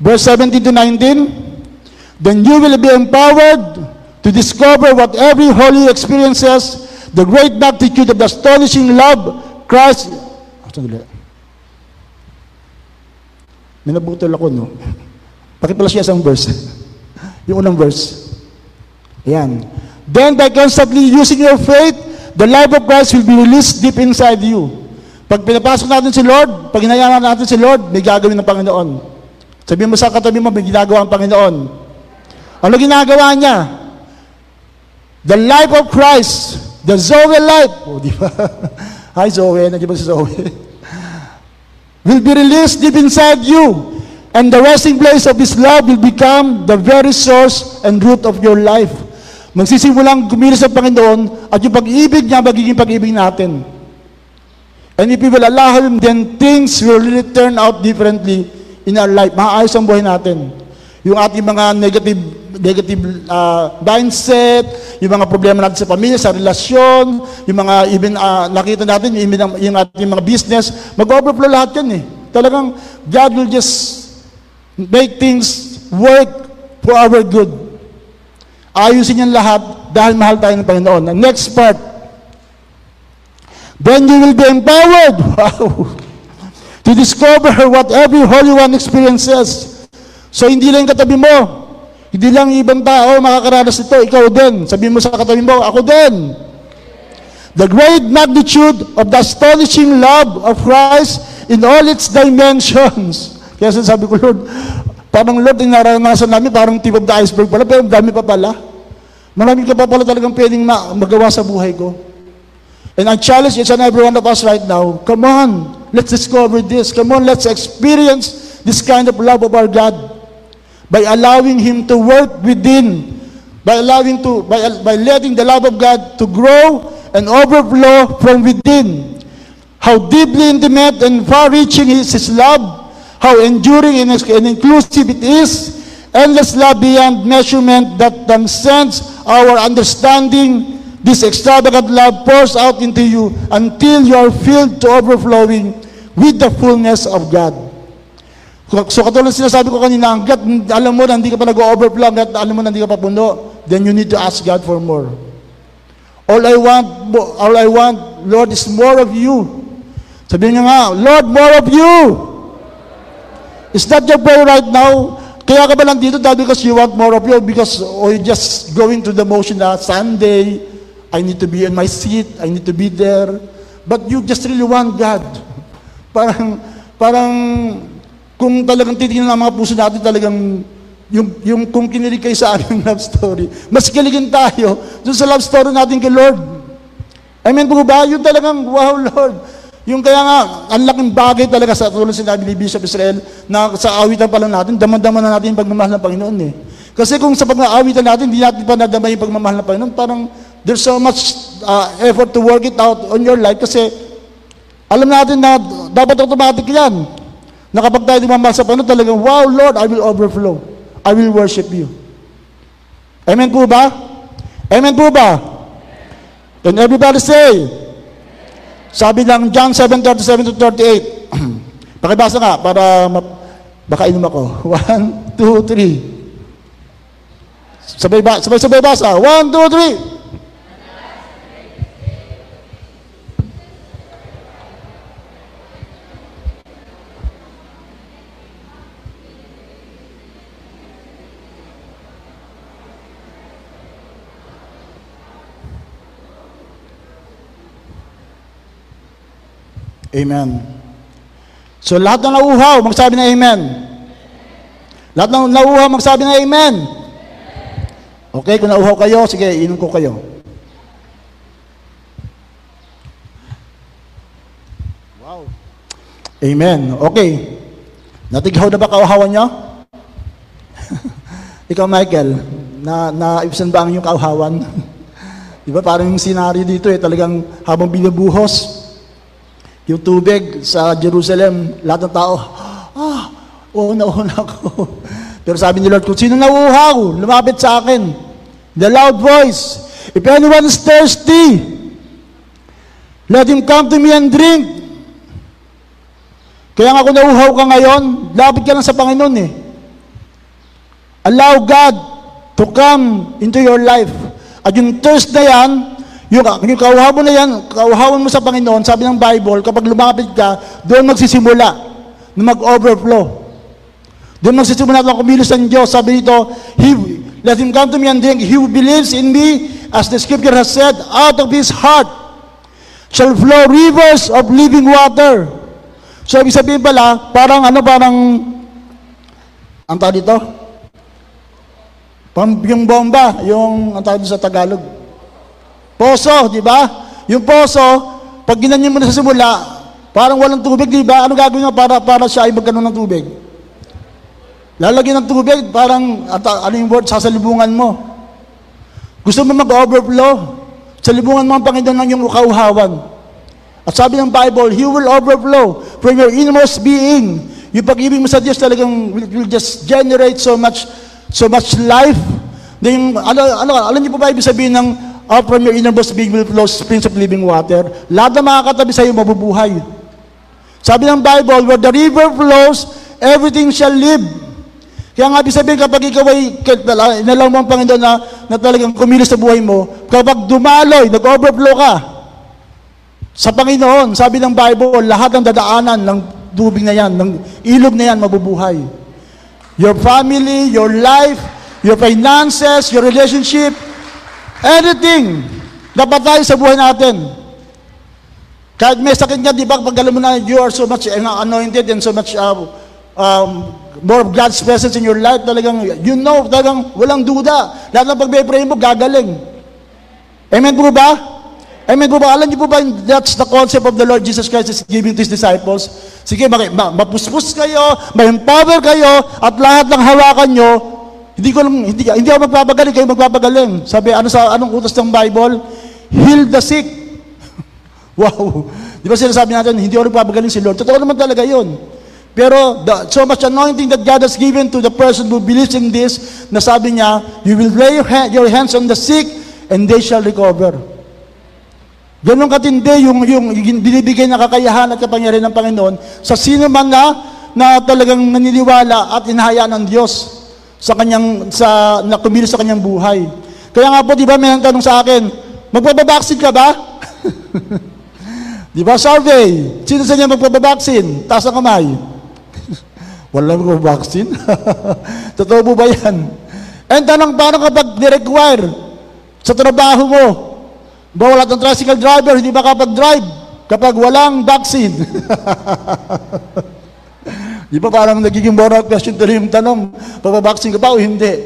Verse 17 to 19, then you will be empowered to discover what every holy experience says, the great magnitude of the astonishing love Christ... Minabutol ako, no? Pakiplas niya isang verse. Yung unang verse. Ayan. Then, by constantly using your faith, the life of Christ will be released deep inside you. Pag pinapasok natin si Lord, pag hinayaan natin si Lord, may gagawin ng Panginoon. Sabihin mo sa katabi mo, may ginagawa ang Panginoon. Ano ginagawa niya? The life of Christ, the Zoe life. O, di ba? Hi, Zoe. Nandiyan ba si Zoe? Will be released deep inside you, and the resting place of His love will become the very source and root of your life. Magsisimulang kumilos sa Panginoon at yung pag-ibig niya magiging pag-ibig natin. And if we will allow Him, then things will really turn out differently in our life. Maayos ang buhay natin. Yung ating mga negative mindset, yung mga problema natin sa pamilya, sa relasyon, yung mga even nakita natin, yung ating mga business, mag-overflow lahat yan eh. Talagang God will just make things work for our good. Ayusin yan lahat dahil mahal tayo ng Panginoon. The next part, then you will be empowered, wow, to discover what every Holy One experiences. So hindi lang katabi mo, hindi lang ibang tao makakaranas nito, ikaw din. Sabihin mo sa katabi mo, ako din. The great magnitude of the astonishing love of Christ in all its dimensions. Kaya sabi ko, Lord, parang Lord, yung naranasan namin, parang tip of the iceberg pala, pero dami pa pala. Marami ka pa pala talagang pwedeng magawa sa buhay ko. And I challenge each and every one of us right now, come on, let's discover this. Come on, let's experience this kind of love of our God. By allowing Him to work within, by letting the love of God to grow and overflow from within. How deeply intimate and far-reaching is His love, how enduring and inclusive it is, endless love beyond measurement that transcends our understanding. This extravagant love pours out into you until you are filled to overflowing with the fullness of God. So katulad sinasabi ko kanina, hanggat alam mo na hindi ka pa nag-overflow, hanggat alam mo na hindi ka pa puno, then you need to ask God for more. All I want, Lord, is more of you. Sabihin niya nga, Lord, more of you. Is that your prayer right now? Kaya ka ba lang dito dahil because you want more of you, because or you're just going through the motion na Sunday, I need to be in my seat, I need to be there. But you just really want God. Parang, kung talagang titignan ng mga puso natin, talagang yung kung kinilig kayo sa aming love story, mas kiligin tayo dun sa love story natin kay Lord. Amen po ba? Yung talagang, wow Lord. Yung kaya nga, ang laking bagay talaga sa tulad sinabi ni Bishop Israel na sa awitan pa lang natin, damadaman na natin yung pagmamahal ng Panginoon eh. Kasi kung sa pag-aawitan natin, hindi natin pa nadama yung pagmamahal ng Panginoon, parang there's so much effort to work it out on your life kasi alam natin na dapat automatic yan. Na kapag tayo dumamahal sa Panginoon, talagang, wow, Lord, I will overflow. I will worship you. Amen po ba? Amen po ba? Can everybody say? Sabi ng John 7:37-38. Pakibasa nga para baka inom ako. 1, 2, 3. Sabay-sabay basa. 1, 2, 3. Amen. So lahat ng nauuhaw, magsabi na amen. Lahat ng nauuhaw, magsabi na amen. Okay, kung nauuhaw kayo, sige, inom ko kayo. Wow. Amen. Okay. Natighaw na ba kauhawan nyo? Ikaw, Michael, na-ibsan ba ang iyong kauhawan? Diba parang yung senaryo dito eh, talagang habang binubuhos, yung tubig sa Jerusalem, lahat ng tao, nauuna ako. Pero sabi ni Lord, kung sino nauuhaw, lumapit sa akin. The loud voice, if anyone is thirsty, let him come to me and drink. Kaya nga kung nauuhaw ka ngayon, lapit ka lang sa Panginoon eh. Allow God to come into your life. At yung thirst na yan, yung kauhawan mo na yan, kauhawan mo sa Panginoon, sabi ng Bible, kapag lumapit ka, doon magsisimula na mag-overflow. Doon magsisimula na kumilos ang Diyos. Sabi dito, let him come to me and drink. He who believes in me, as the scripture has said, out of his heart shall flow rivers of living water. So, ibig sabihin pala, parang, ang tawag dito? Yung bomba, yung, ang tawag dito sa Tagalog, poso, di ba? Yung poso, pag ginanyan mo na sa simula, parang walang tubig, di ba? Ano gagawin mo para siya ay magkaroon ng tubig? Lalagyan ng tubig, parang, ano yung word, sasalubungan mo. Gusto mo mag-overflow? Salubungan mo ang Panginoon ng iyong kauhawan. At sabi ng Bible, He will overflow from your innermost being. Yung pag-ibig mo sa Diyos talagang will just generate so much life. Then, alam niyo po ba ibig sabihin ng out from your innermost being will flow springs of living water. Lahat na makakatabi sa'yo, mabubuhay. Sabi ng Bible, where the river flows, everything shall live. Kaya nga, ibig sabihin, kapag ikaw ay inalaw mo ang Panginoon na talagang kumilos sa buhay mo, kapag dumaloy, nag-overflow ka sa Panginoon, sabi ng Bible, lahat ng dadaanan ng tubig na yan, ng ilog na yan, mabubuhay. Your family, your life, your finances, your relationship, anything, dapat tayo sa buhay natin. Kahit may sakit nga, di ba, pag alam mo na, you are so much anointed and so much more of God's presence in your life, talagang, you know, talagang walang duda. Lahat ng pag-pray mo, gagaling. Amen po ba? Amen po ba? Alam niyo po ba, that's the concept of the Lord Jesus Christ is giving to His disciples. Sige, mapuspos kayo, ma-empower kayo, at lahat ng hawakan nyo, Hindi ako magpapagaling, kayo magpapagaling. Sabi, anong utos ng Bible? Heal the sick. Wow. Di ba sinasabi natin, hindi ako magpapagaling si Lord. Totoo naman talaga yun. Pero, so much anointing that God has given to the person who believes in this, na sabi niya, you will lay your hands on the sick, and they shall recover. Ganun katindi yung binibigay na kakayahan at kapangyarihan ng Panginoon sa sino man na na talagang naniniwala at inahayaan ng Diyos sa kanyang, na kumilo sa kanyang buhay. Kaya nga po, di ba, may nagtanong sa akin, magpapabaksin ka ba? Di ba, survey, sino sa inyo magpapabaksin? Taas ang kamay. Walang magpapabaksin? Totoo po ba yan? And tanong, paano kapag ni-require sa trabaho mo? Ba, wala kang tricycle driver, hindi makapag-drive kapag walang vaccine. Di ba parang nagiging moral question to yung tanong, papabaksin ka ba o hindi?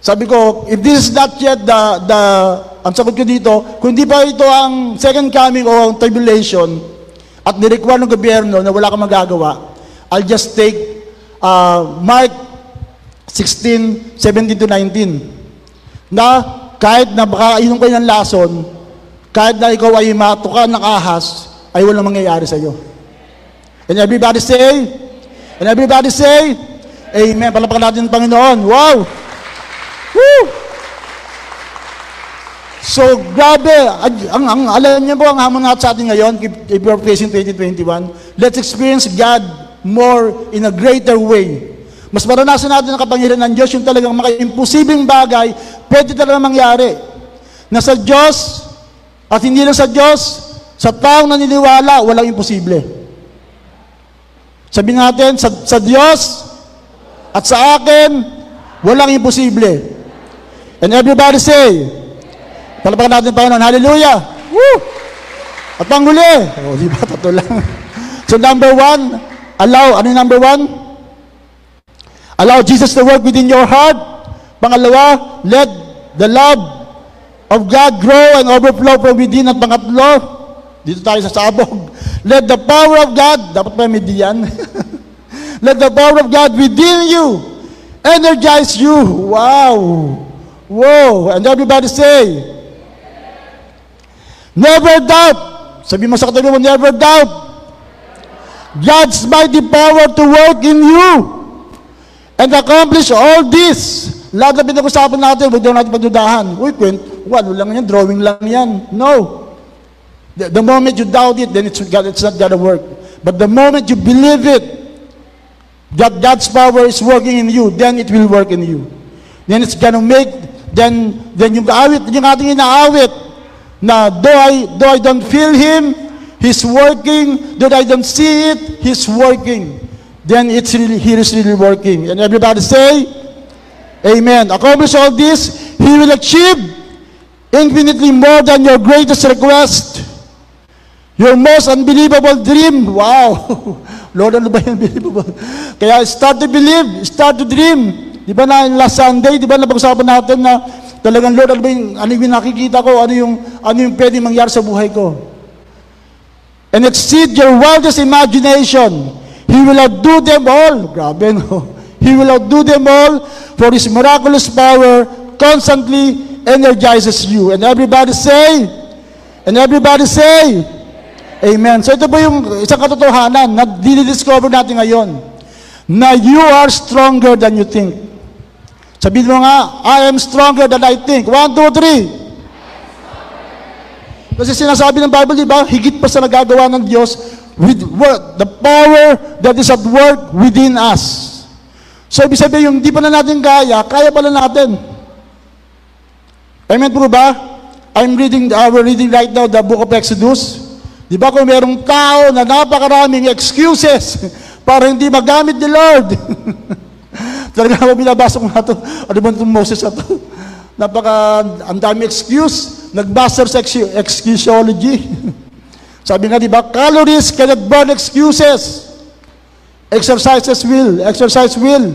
Sabi ko, if this is not yet the ang sagot ko dito, kung hindi pa ito ang second coming o ang tribulation at nirequire ng gobyerno na wala kang magagawa, I'll just take Mark 16, 17 to 19 na kahit na baka inom kayo ng lason, kahit na ikaw ay matukan ng ahas, ay walang mangyayari sa iyo. And everybody say, and everybody say, amen. Palapakan natin ng Panginoon. Wow! Woo! So, grabe. Ang alam niyo po, ang hamon natin sa atin ngayon, if you're facing 2021, let's experience God more in a greater way. Mas maranasan natin ang kapangyarihan ng Diyos, yung talagang mga imposibleng bagay, pwede talaga mangyari. Na sa Diyos, at hindi lang sa Diyos, sa taong naniniwala, walang imposible. Sabihin natin, sa Diyos, at sa akin, walang imposible. And everybody say, palapakan natin, Panginoon, hallelujah! Woo! At panghuli, oh, diba, tatlo lang. So number one, allow, ano yung number one? Allow Jesus to work within your heart. Pangalawa, let the love of God grow and overflow from within. At pangatlo, dito tayo sa sabog, let the power of God, dapat pa may diyan, let the power of God within you energize you. Wow. Wow. And everybody say, never doubt. Sabi mo sa katabi mo, never doubt God's mighty power to work in you and accomplish all this. Lahat na pinag-usapan natin, huwag daw natin pagdudahan. Uy, ano lang yan, drawing lang yan. No. The moment you doubt it, then it's not gonna work. But the moment you believe it, that God's power is working in you, then it will work in you. Then it's gonna make, then yung awit, yung ating inaawit, na though I don't feel Him, He's working, though I don't see it, He's working. Then it's really, He is really working. And everybody say, amen. Accomplish all this, He will achieve infinitely more than your greatest request, your most unbelievable dream. Wow! Lord, ano ba yung believable? Kaya start to believe, start to dream. Di ba na last Sunday, di ba napag-usapan natin na talagang Lord, ano yung nakikita ko, ano yung pwedeng mangyari sa buhay ko? And exceed your wildest imagination. He will outdo them all. Grabe, no? He will outdo them all, for His miraculous power constantly energizes you. And everybody say, and everybody say, amen. So ito po yung isang katotohanan na dinidiscover natin ngayon, na you are stronger than you think. Sabihin mo nga, I am stronger than I think. 1, 2, 3. Kasi sinasabi ng Bible, diba, higit pa sa nagagawa ng Diyos with work, the power that is at work within us. So ibig sabihin yung di pa na natin kaya, kaya pala natin. Amen po ba? We're reading right now the book of Exodus. Di ba kung merong tao na napakaraming excuses para hindi magamit ni Lord? Talaga ako binabasa ko na ito. Ano ba itong Moses na ito? Ang dami excuse. Nagbaster sa excuseology. Sabi nga, di ba, calories cannot burn excuses. Exercise will.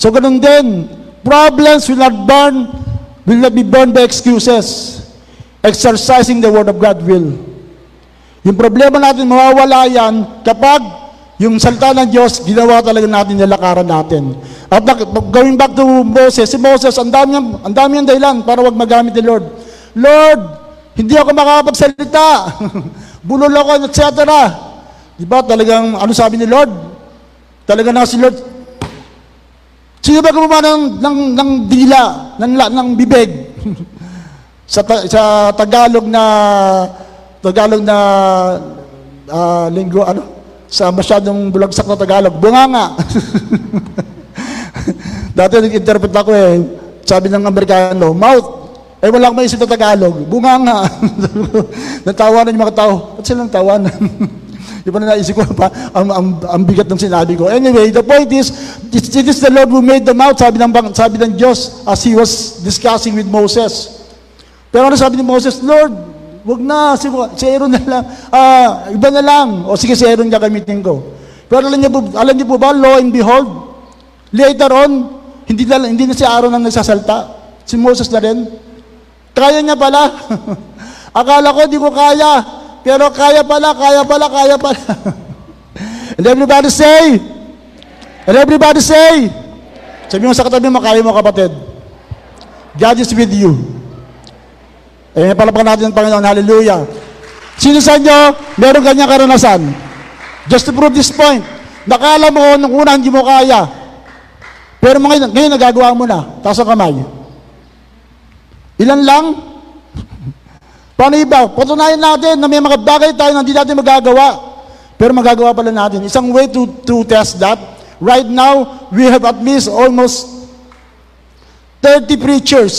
So ganun din, problems will not be burned by excuses. Exercising the word of God will. Yung problema natin, mawawala yan kapag yung salita ng Diyos, ginawa talaga natin, nilakaran natin. At going back to Moses, si Moses, ang dami ang dahilan para wag magamit ni Lord. Lord, hindi ako makakapagsalita. Bulol ako, etc. Diba talagang, ano sabi ni Lord? Talaga na si Lord, sino ba gumawa ng dila, ng bibig? sa Tagalog na linggo, ano? sa masyadong bulagsak na Tagalog, bunganga. Dati nag-interpret ako eh, sabi ng Amerikano, mouth. Eh, wala akong maisip na Tagalog, bunganga. Natawanan yung mga tao. Ba't silang tawanan? Yung pa na naisip ko pa, ang bigat ng sinabi ko. Anyway, the point is, it is the Lord who made the mouth, sabi ng Diyos, as He was discussing with Moses. Pero ano sabi ni Moses? Lord, wag na, si Aaron na lang. Iba na lang. O sige, si Aaron gagamitin ko. Pero alam niyo po ba, lo and behold, later on, hindi na si Aaron ang nagsasalta. Si Moses na rin. Kaya niya pala. Akala ko, di ko kaya. Pero kaya pala. And everybody say, sabi mo sa katabi mo, kaya mo kapatid. God is with you. Eh, palapakan natin ang Panginoon. Hallelujah. Sino sa inyo, meron ganyang karanasan? Just to prove this point. Nakala mo, nung una, hindi mo kaya. Pero ngayon nagagawa mo na. Taas ang kamay. Ilan lang? Paano iba? Patunayan natin na may mga bagay tayo na hindi natin magagawa. Pero magagawa pala natin. Isang way to test that. Right now, we have at least almost 30 preachers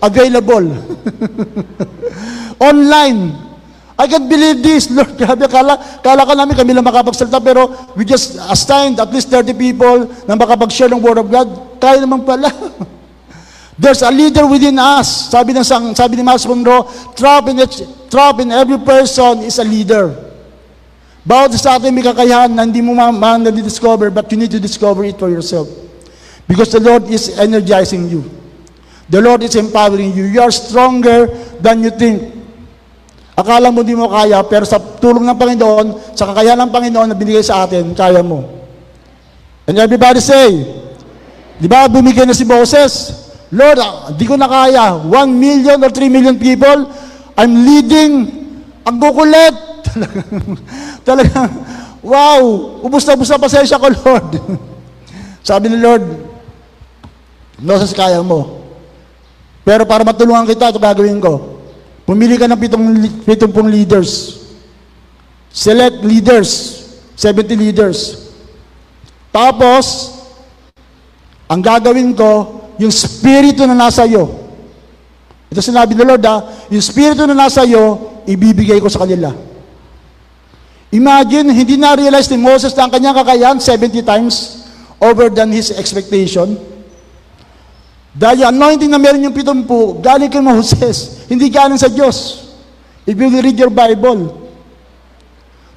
available. Online. I can't believe this, Lord. Grabe, kala ka namin kami lang makapagsalita, pero we just assigned at least 30 people na makapag-share ng Word of God. Kaya naman pala. There's a leader within us. Sabi ni Mas Monroe, trap in every person is a leader. Bawat sa atin may kakayahan na hindi mo man na-discover, but you need to discover it for yourself. Because the Lord is energizing you. The Lord is empowering you. You are stronger than you think. Akala mo di mo kaya, pero sa tulong ng Panginoon, sa kakayahan ng Panginoon na binigay sa atin, kaya mo. And everybody say, di ba bumigay na si Moses? Lord, di ko na kaya. 1 million or 3 million people, I'm leading. Ang kukulit. Talagang, wow, ubus na pasensya ko, Lord. Sabi ni Lord, Moses, kaya mo. Pero para matulungan kita, ito gagawin ko. Pumili ka ng 70 leaders. Select leaders. 70 leaders. Tapos, ang gagawin ko, yung spirito na nasa iyo. Ito sinabi ng Lord, yung spirito na nasa iyo, ibibigay ko sa kanila. Imagine, hindi na-realize ni Moses na ang kanyang kakayahan 70 times over than his expectation. Dahil yung anointing na meron yung 70, galing kay Moses, hindi galing sa Diyos. If you read your Bible,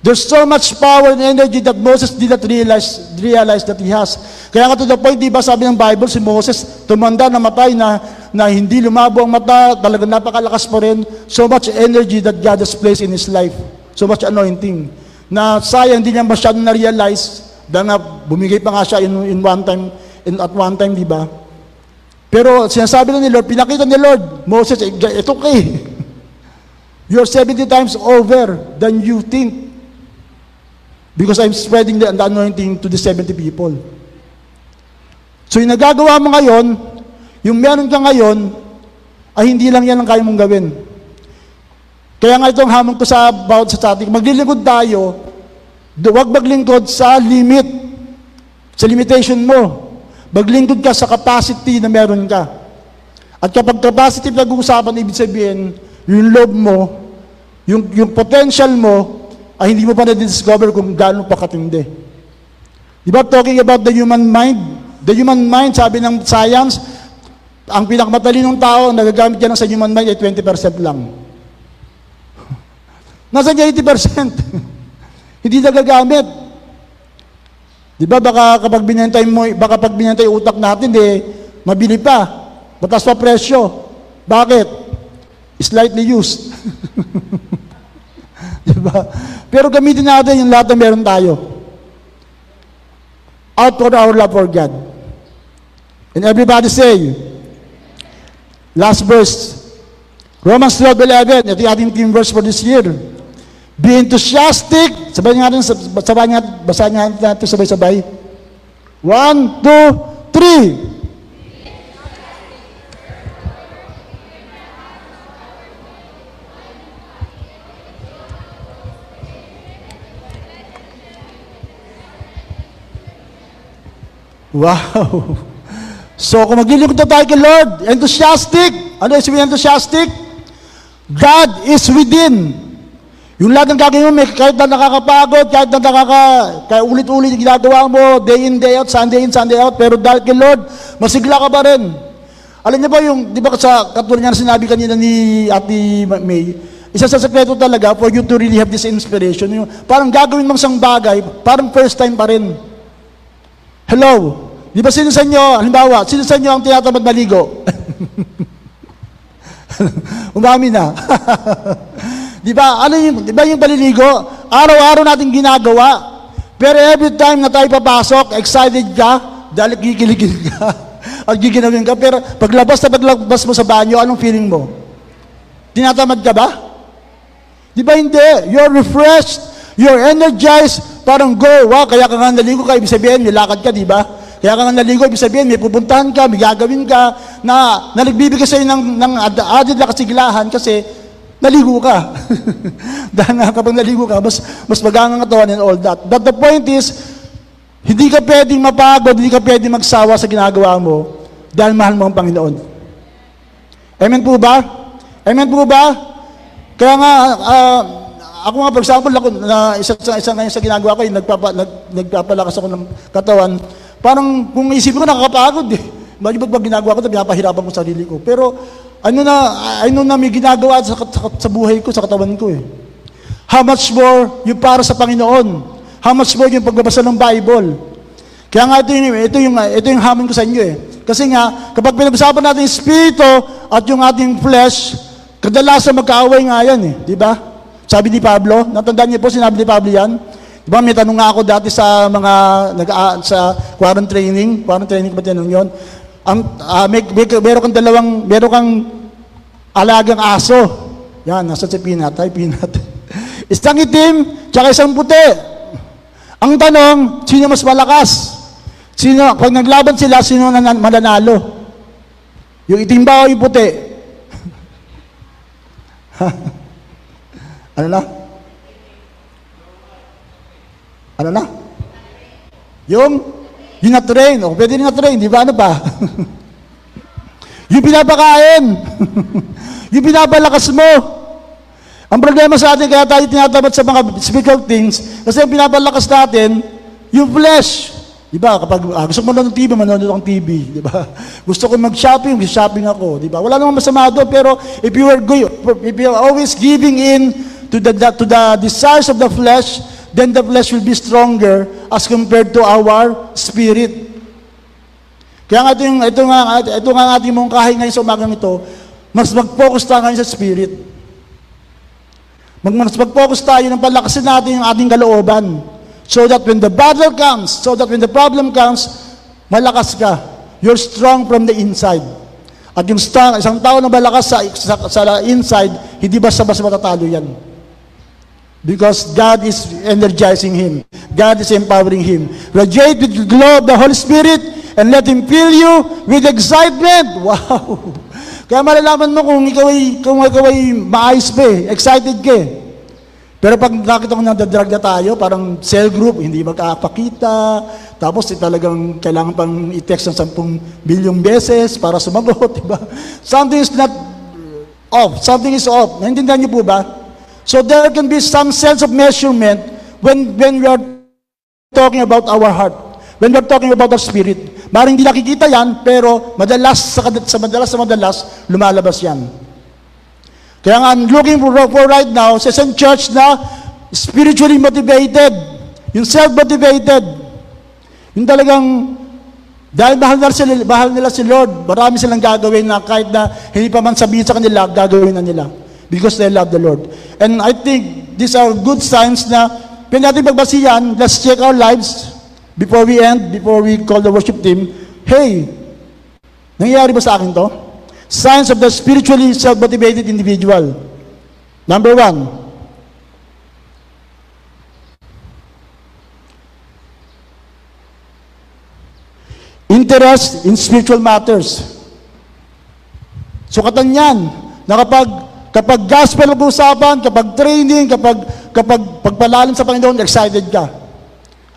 there's so much power and energy that Moses did not realize that he has. Kaya nga to the point, diba sabi ng Bible, si Moses tumanda, namatay na hindi lumabo ang mata, talagang napakalakas pa rin. So much energy that God has placed in his life. So much anointing. Na sayang hindi niya masyadong na-realize dahil na bumigay pa nga siya at one time, diba? Pero sinasabi ni Lord, pinakita ni Lord, Moses, it's okay. You're 70 times over than you think. Because I'm spreading the anointing to the 70 people. So yung nagagawa mo ngayon, yung meron ka ngayon, ay hindi lang yan ang kaya mong gawin. Kaya nga itong hamon ko sa bawat sa atin, maglilingkod tayo, huwag maglingkod sa limit, sa limitation mo. Maglingkod ka sa capacity na meron ka. At kapag capacity pinag-uusapan, ibig sabihin, yung love mo, yung potential mo, ay hindi mo pa na-discover kung gaano pa katindi. Diba talking about the human mind? The human mind, sabi ng science, ang pinakamatalinong tao, nagagamit yan sa human mind ay 20% lang. Nasa 80%. Hindi nagagamit. Diba baka pag binentay utak natin, mabili pa. Mataas pa presyo. Bakit? Slightly used. Diba? Pero gamitin natin yung lahat na meron tayo. Out for our love for God. And everybody say, last verse, Romans 12:11, ito yung ating team verse for this year. Be enthusiastic. Basahin natin sabay-sabay. 1, 2, 3. Wow! So, kung maglilingkod tayo kay Lord, enthusiastic. Ano yung sabihin enthusiastic? God is within. Yung lahat ng gagawin mo, kahit na nakakapagod, kahit na ulit-ulit ginagawa mo, day in, day out, Sunday in, Sunday out, pero dahil kay Lord, masigla ka pa rin. Alam niyo ba yung, di ba sa katulad niya sinabi kanina ni Ate May, isa sa sekreto talaga for you to really have this inspiration, yung parang gagawin mong isang bagay, parang first time pa rin. Hello? Di ba sino sa inyo, halimbawa, sino sa inyo ang tinatamad maligo? Umami na. Diba? Ano yung, diba yung paliligo? Araw-araw natin ginagawa. Pero every time na tayo papasok, excited ka, dahil gigiligin ka, at giginawin ka. Pero paglabas mo sa banyo, anong feeling mo? Tinatamad ka ba? Diba hindi? You're refreshed, you're energized, parang go, wow, kaya ka nga naligo ka, ibig sabihin, nilakad ka, diba? Kaya ka nga naligo, ibig sabihin, may pupuntahan ka, may gagawin ka, na nagbibigay sa'yo ng added na kasiglahan kasi naligo ka. Dahil nga kapag naligo ka, mas magaan ang katawan and all that. But the point is, hindi ka pwedeng mapagod, hindi ka pwedeng magsawa sa ginagawa mo dahil mahal mo ang Panginoon. Amen po ba? Amen po ba? Kaya nga, ako nga, for example, isa sa ginagawa ko, yung nagpapalakas ako ng katawan, parang kung isipin ko, nakakapagod eh. Ba't pag ginagawa ko ito, pinapahirapan ko sarili ko. Pero, ano na may ginagawa sa buhay ko, sa katawan ko eh. How much more yung para sa Panginoon? How much more yung pagbabasa ng Bible? Kaya nga ito yung hamon ko sa inyo eh. Kasi nga, kapag pinag-usapan natin yung spirito at yung ating flesh, kadalasan magkaaway nga yan eh. Diba? Sabi ni Pablo, natandaan niyo po, sinabi ni Pablo yan. Diba, may tanong nga ako dati sa mga, sa quarantine training ba tinanong yun? Meron kang alagang aso. Yan, nasa si Pinat. Ay, Pinat. Isang itim, tsaka isang puti. Ang tanong, sino mas malakas? Sino, pag naglaban sila, sino na mananalo? Yung itim ba o yung puti? Ano na? Yung na-train, o pwede rin na-train, di ba? Ano pa? Yung pinapakain, yung pinapalakas mo. Ang problema sa atin, kaya tayo tinatabat sa mga physical things, kasi yung pinapalakas natin, yung flesh. Di ba? Kapag gusto ko manonood ng TV, manonood ng TV. Di ba? Gusto ko mag-shopping, mag-shopping ako. Di ba? Wala namang masama doon, pero if you are always giving in to the desires of the flesh, then the flesh will be stronger as compared to our spirit. Kaya nga ito nga ating mungkahi ngayon sa umagang ito, mas mag-focus tayo ngayon sa spirit. Mas mag-focus tayo ng palakasin natin yung ating kalooban. So that when the battle comes, so that when the problem comes, malakas ka. You're strong from the inside. At yung isang tao na malakas sa inside, hindi basta-basta matatalo yan. Because God is energizing him. God is empowering him. Radiate with the glow of the Holy Spirit and let Him fill you with excitement. Wow! Kaya malalaman mo kung ikaw ay maayos pa eh, excited ka eh. Pero pag nakita ko nadadrag na tayo, parang cell group, hindi magkakapakita, tapos talagang kailangan pang i-text ng 10 bilyong beses para sumagot, diba? Something is not off. Something is off. Naintindihan niyo po ba? So there can be some sense of measurement when we are talking about our heart, when we are talking about our spirit. Maring hindi nakikita yan, pero madalas lumalabas yan. Kaya nga, I'm looking for right now, sa isang church na spiritually motivated, yung self-motivated, yung talagang, dahil mahal nila si Lord, marami silang gagawin na kahit na hindi pa man sabihin sa kanila, gagawin na nila. Because they love the Lord. And I think these are good signs na pwede natin pagbasihan. Let's check our lives before we end, before we call the worship team. Hey, nangyayari ba sa akin to? Signs of the spiritually self-motivated individual. Number 1. Interest in spiritual matters. Sukatan yan na kapag gospel pag-usapan, kapag training, kapag pagpalalim sa Panginoon, excited ka.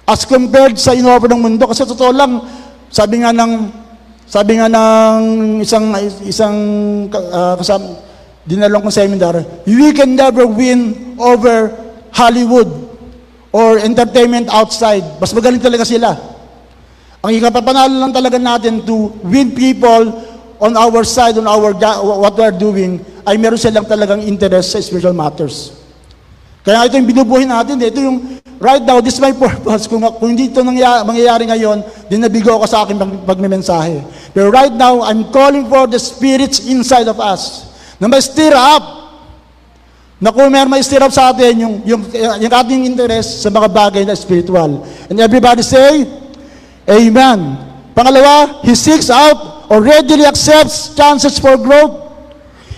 As compared sa inoffer ng mundo. Kasi totoo lang, Sabi nga ng isang dinalong kong seminar, we can never win over Hollywood or entertainment outside. Mas magaling talaga sila. Ang ikapapanalo lang talaga natin to win people on our side, on our what we are doing, ay meron silang talagang interest sa spiritual matters. Kaya ito yung binubuhin natin. Ito yung, right now, this is my purpose. Kung hindi ito mangyayari ngayon, dinabigo ako sa akin pagmimensahe. But right now, I'm calling for the spirits inside of us na may stir up. Na kung may stir up sa atin yung ating interest sa mga bagay na spiritual. And everybody say, Amen. Pangalawa, He seeks out or readily accepts chances for growth.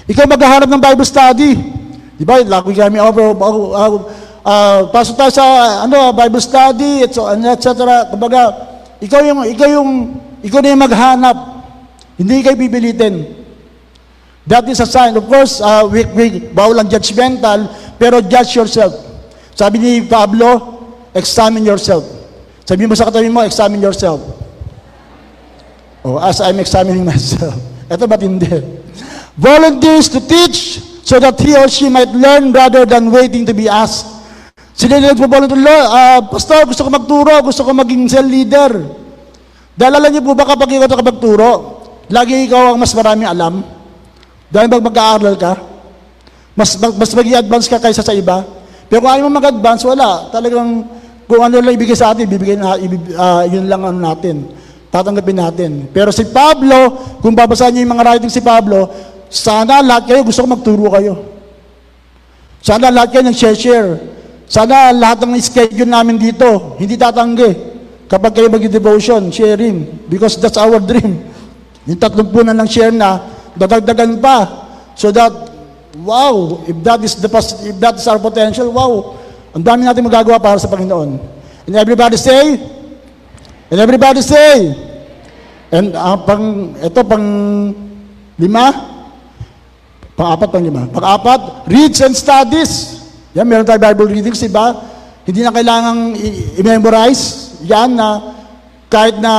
Ikaw maghahanap ng Bible study. Di ba? Laki kami pasok tayo sa Bible study, etc. Kumbaga, ikaw na yung maghanap. Hindi kayo pipilitin. That is a sign. Of course, bawal ang judgmental, pero judge yourself. Sabi ni Pablo, examine yourself. Sabi mo sa katabi mo, examine yourself. Oh, as I'm examining myself. Ito ba't hindi? Volunteers to teach so that he or she might learn rather than waiting to be asked. Sila yung nagpo-volunteer, Pastor, gusto ko magturo, gusto ko maging cell leader. Dalala niyo po ba kapag ikaw ito magturo, lagi ikaw ang mas maraming alam? Dahil mag-aaral ka, mas mag-i-advance ka kaysa sa iba. Pero kung ayaw mo mag-advance, wala. Talagang kung ano lang ibigay sa atin, yun lang ano natin. Tatanggapin natin. Pero si Pablo, kung babasahin niyo yung mga writing si Pablo, sana lahat kayo, gusto ko magturo kayo. Sana lahat kayo nag-share. Sana lahat ng schedule namin dito, hindi tatanggi. Kapag kayo mag-devotion, sharing. Because that's our dream. Yung 30 ng share na, dadagdagan pa so that wow, if that is our potential, wow, ang dami natin magagawa para sa Panginoon. And everybody say and pang-apat, reads and studies. Yan, meron tayo Bible readings, diba? Hindi na kailangang i-memorize yan na kahit na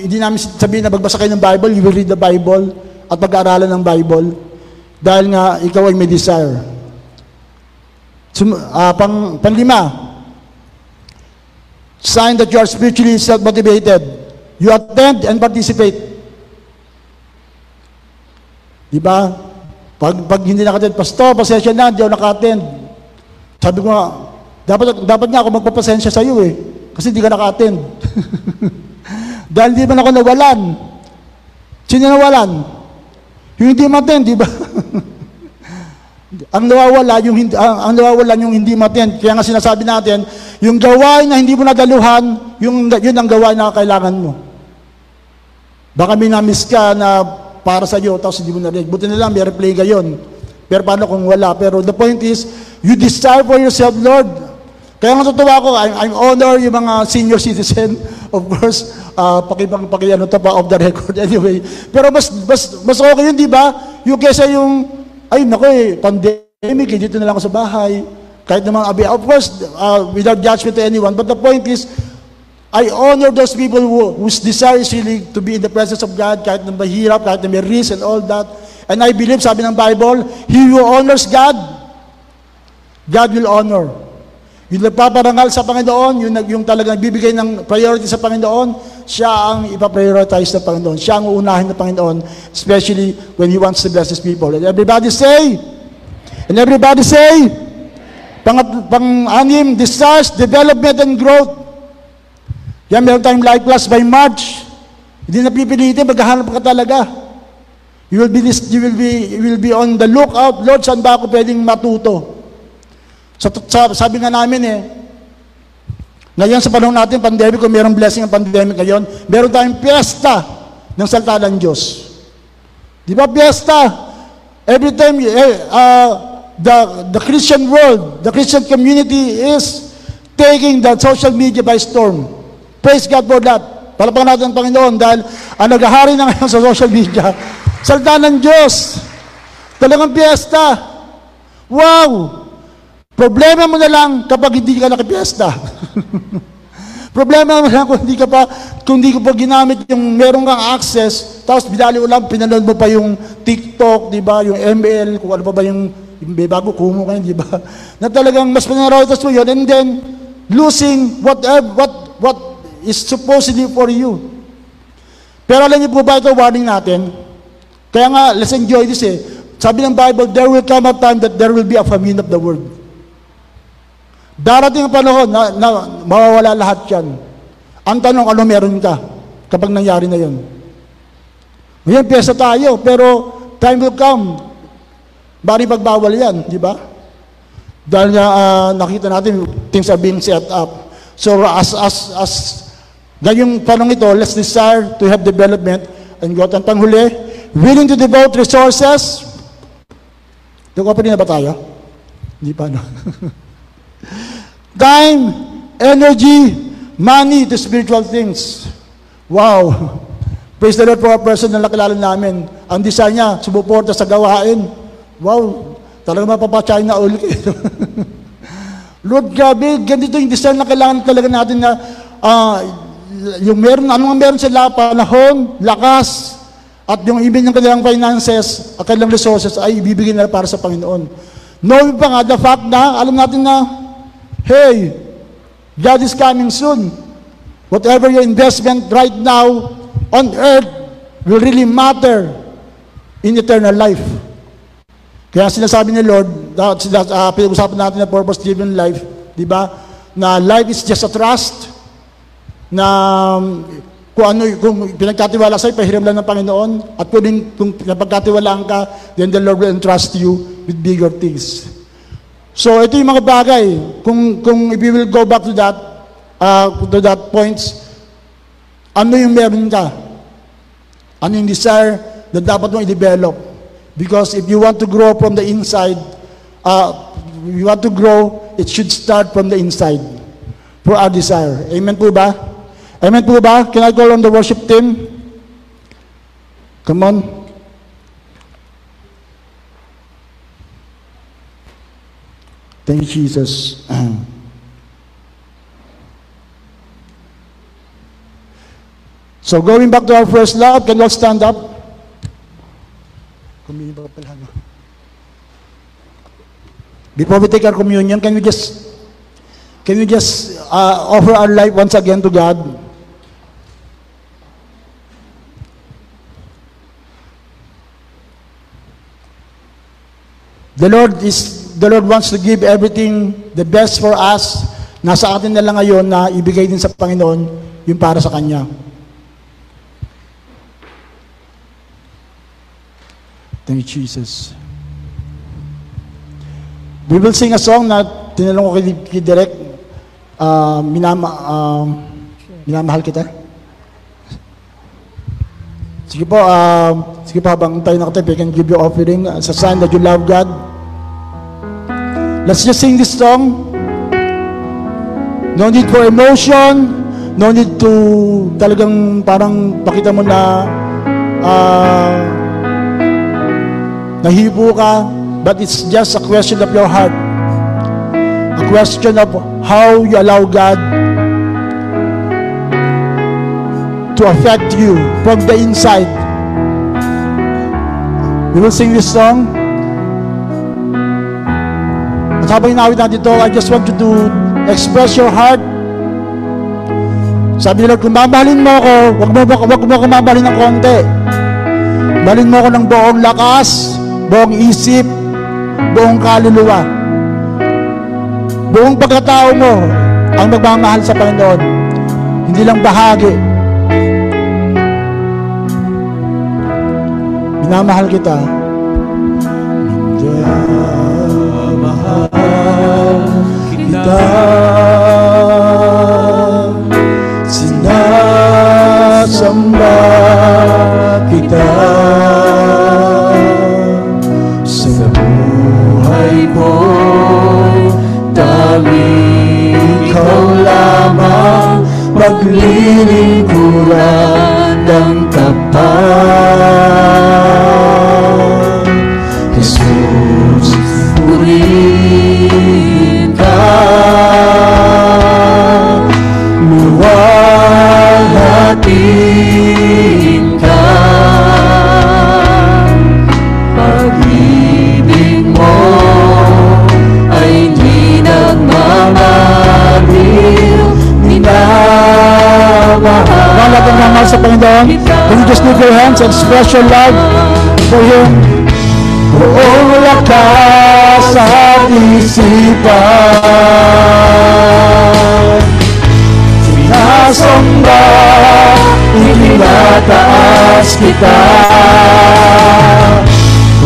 hindi namin sabihin na magbasa kayo ng Bible, you will read the Bible at pag-aaralan ng Bible dahil nga ikaw ay may desire. Panglima, sign that you are spiritually self-motivated. You attend and participate. Diba? Pag hindi naka-attend, Pastor, pasensya na, hindi ako naka-attend. Sabi ko nga, dapat nga ako magpapasensya sa iyo eh. Kasi hindi ka naka-attend. Dahil di ba ako nawalan? Sino nawalan? Yung hindi matin, di ba? ang nawawalan yung hindi matin. Kaya nga sinasabi natin, yung gawain na hindi mo nadaluhan, yun ang gawain na kailangan mo. Baka may na-miss ka na para sa iyo, tapos hindi mo narinig. Buti na lang, may replay ka yun. Pero paano kung wala? Pero the point is, you desire for yourself, Lord. Kaya nga totoo ako, I'm honored yung mga senior citizen, of course, of the record anyway. Pero mas okay yun, di ba? Yung kesa yung, ay naku eh, pandemic, dito na lang ako sa bahay. Kahit naman, of course, without judgment to anyone. But the point is, I honor those people whose desire is really to be in the presence of God, kahit na mahirap, kahit na may risk and all that. And I believe, sabi ng Bible, he who honors God, God will honor. Yung nagpaparangal sa Panginoon, yung talagang bibigay ng priority sa Panginoon, siya ang ipaprioritize ng Panginoon. Siya ang uunahin ng Panginoon, especially when He wants to bless His people. And everybody say, pang-anim, desires, development, and growth. Yan, meron tayong life class by March. Hindi na pipilitin, maghahanap ka talaga. You will be on the lookout, Lord, saan ba ako pwedeng matuto? Sabi nga namin eh, ngayon sa panahon natin, pandemic, kung mayroong blessing ang pandemic ngayon, meron tayong piyesta ng salita ng Diyos. Di ba piyesta? Every time, the Christian world, the Christian community is taking the social media by storm. Praise God for that. Palapakan natin ang Panginoon dahil ang naghahari na ngayon sa social media, salita ng Diyos. Talagang piyesta. Wow! Problema mo na lang kapag hindi ka nakipiyesta. Problema naman kung hindi ko pa ginamit yung meron kang access, tapos binali ulang, pinanood mo pa yung TikTok, di ba? Yung ML, kung ano pa ba yung bago kumo kayo, di ba? Na talagang mas pinarawitas mo yun, and then losing what is supposedly for you. Pero alam niyo po ba ito, warning natin? Kaya nga, let's enjoy this eh. Sabi ng Bible, there will come a time that there will be a famine of the world. Darating ang panahon na mawawala lahat yan. Ang tanong, ano meron ka kapag nangyari na yun? Ngayon, piyesa tayo, pero time will come. Bari pagbawal yan, di ba? Dahil nga, nakita natin, things are being set up. So, as gayong panong ito, let's desire to have development and growth. Ang panghuli, willing to devote resources. Nag-open na ba tayo? Hindi pa, no? Time, energy, money to spiritual things. Wow! Praise the Lord for a person na nakilala namin. Ang desire niya, sumuporta sa gawain. Wow! Talagang mapapatsahin na ulit. Lord, grabe, ganito yung desire na kailangan talaga natin na yung meron, anong meron sila, panahon, lakas, at yung ibig ng kanilang finances, at kanilang resources, ay ibibigay nila para sa Panginoon. Knowing pa nga, the fact na, alam natin na, hey, God is coming soon. Whatever your investment right now on earth will really matter in eternal life. Kaya sinasabi ni Lord, pinag-usapan natin na purpose-driven life, di ba? Na life is just a trust, na kung pinagkatiwala sa'yo, pahiram lang ng Panginoon, at kung napagkatiwalaan ka, then the Lord will entrust you with bigger things. So, ito yung mga bagay. Kung if you will go back to that points, ano yung meron ka? Ano yung desire na dapat mong i-develop? Because if you want to grow from the inside, it should start from the inside for our desire. Amen po ba? Amen po ba? Can I call on the worship team? Come on. Thank you, Jesus. So going back to our first love, can you all stand up? Before we take our communion, can we just offer our life once again to God? The Lord wants to give everything the best for us. Nasa atin na lang ngayon na ibigay din sa Panginoon yung para sa Kanya. Thank you, Jesus. We will sing a song na tinanong ko kay Direk, minamahal kita. Sige po, habang tayo nakatip, I can give you offering as a sign that you love God. Let's just sing this song. No need for emotion. No need to talagang parang pakita mo na nahibo ka. But it's just a question of your heart. A question of how you allow God to affect you from the inside. We will sing this song. At habang inawit natin ito, I just want you to express your heart. Sabi ni Lord, kung mamahalin mo ako, wag mo ako mamahalin ng konti. Mahalin mo ako ng buong lakas, buong isip, buong kaluluwa. Buong pagkatao mo ang magmamahal sa Panginoon. Hindi lang bahagi. Minamahal kita. Minamahal kita. Sinasamba kita. Sa buhay ko, tanging ikaw lamang maglilingkuran ng tapat. Purihin ka, natin ng mahal sa Panginoon. Can you just lift your hands and express your love for Him? Buong lakas sa isipan, sinasamba, itinataas kita,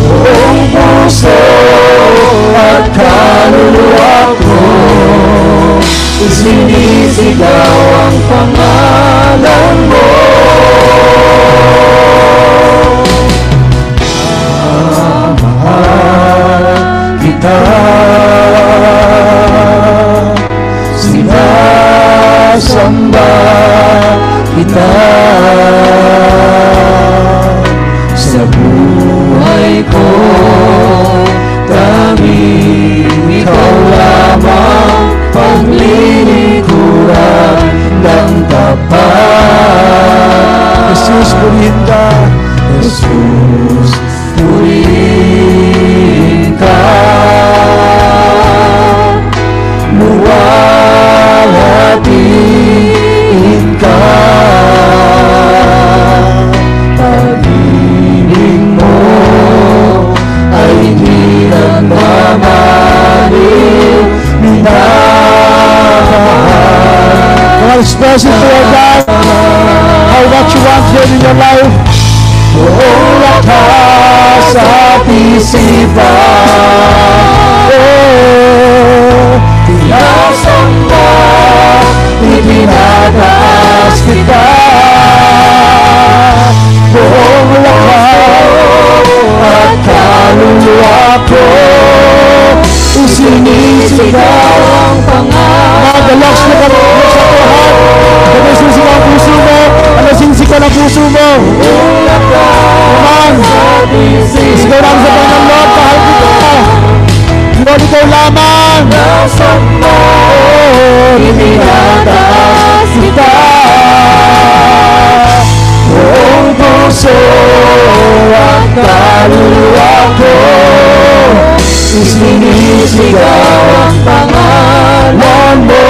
buong puso at kaluluwa ko, sinisigaw ang pangalan mo. Mahal kita, sinasamba kita sa buhay ko, tanging ikaw lamang paglilingkuran ng tapat. Jesus, purihin ka. Jesus, purihin ka. Luwalhatiin ka. Pag-ibig mo ay hindi nagmamaliw. Express it to your God how much you want Him in your life. Buong lakas at isipan, tinasamba, itinataas kita, buong lakas at kaluluwa ko, isinisigaw ang pangalan mo. Nagsisigaw ang puso mo, nagsisigaw ang puso mo. Naman, isigaw lang sa Panginoon, kahit kita. Lord, ikaw lamang. Nasamba, itinataas kita. Buong puso at kaluluwa ko, isinisigaw ang pangalan mo.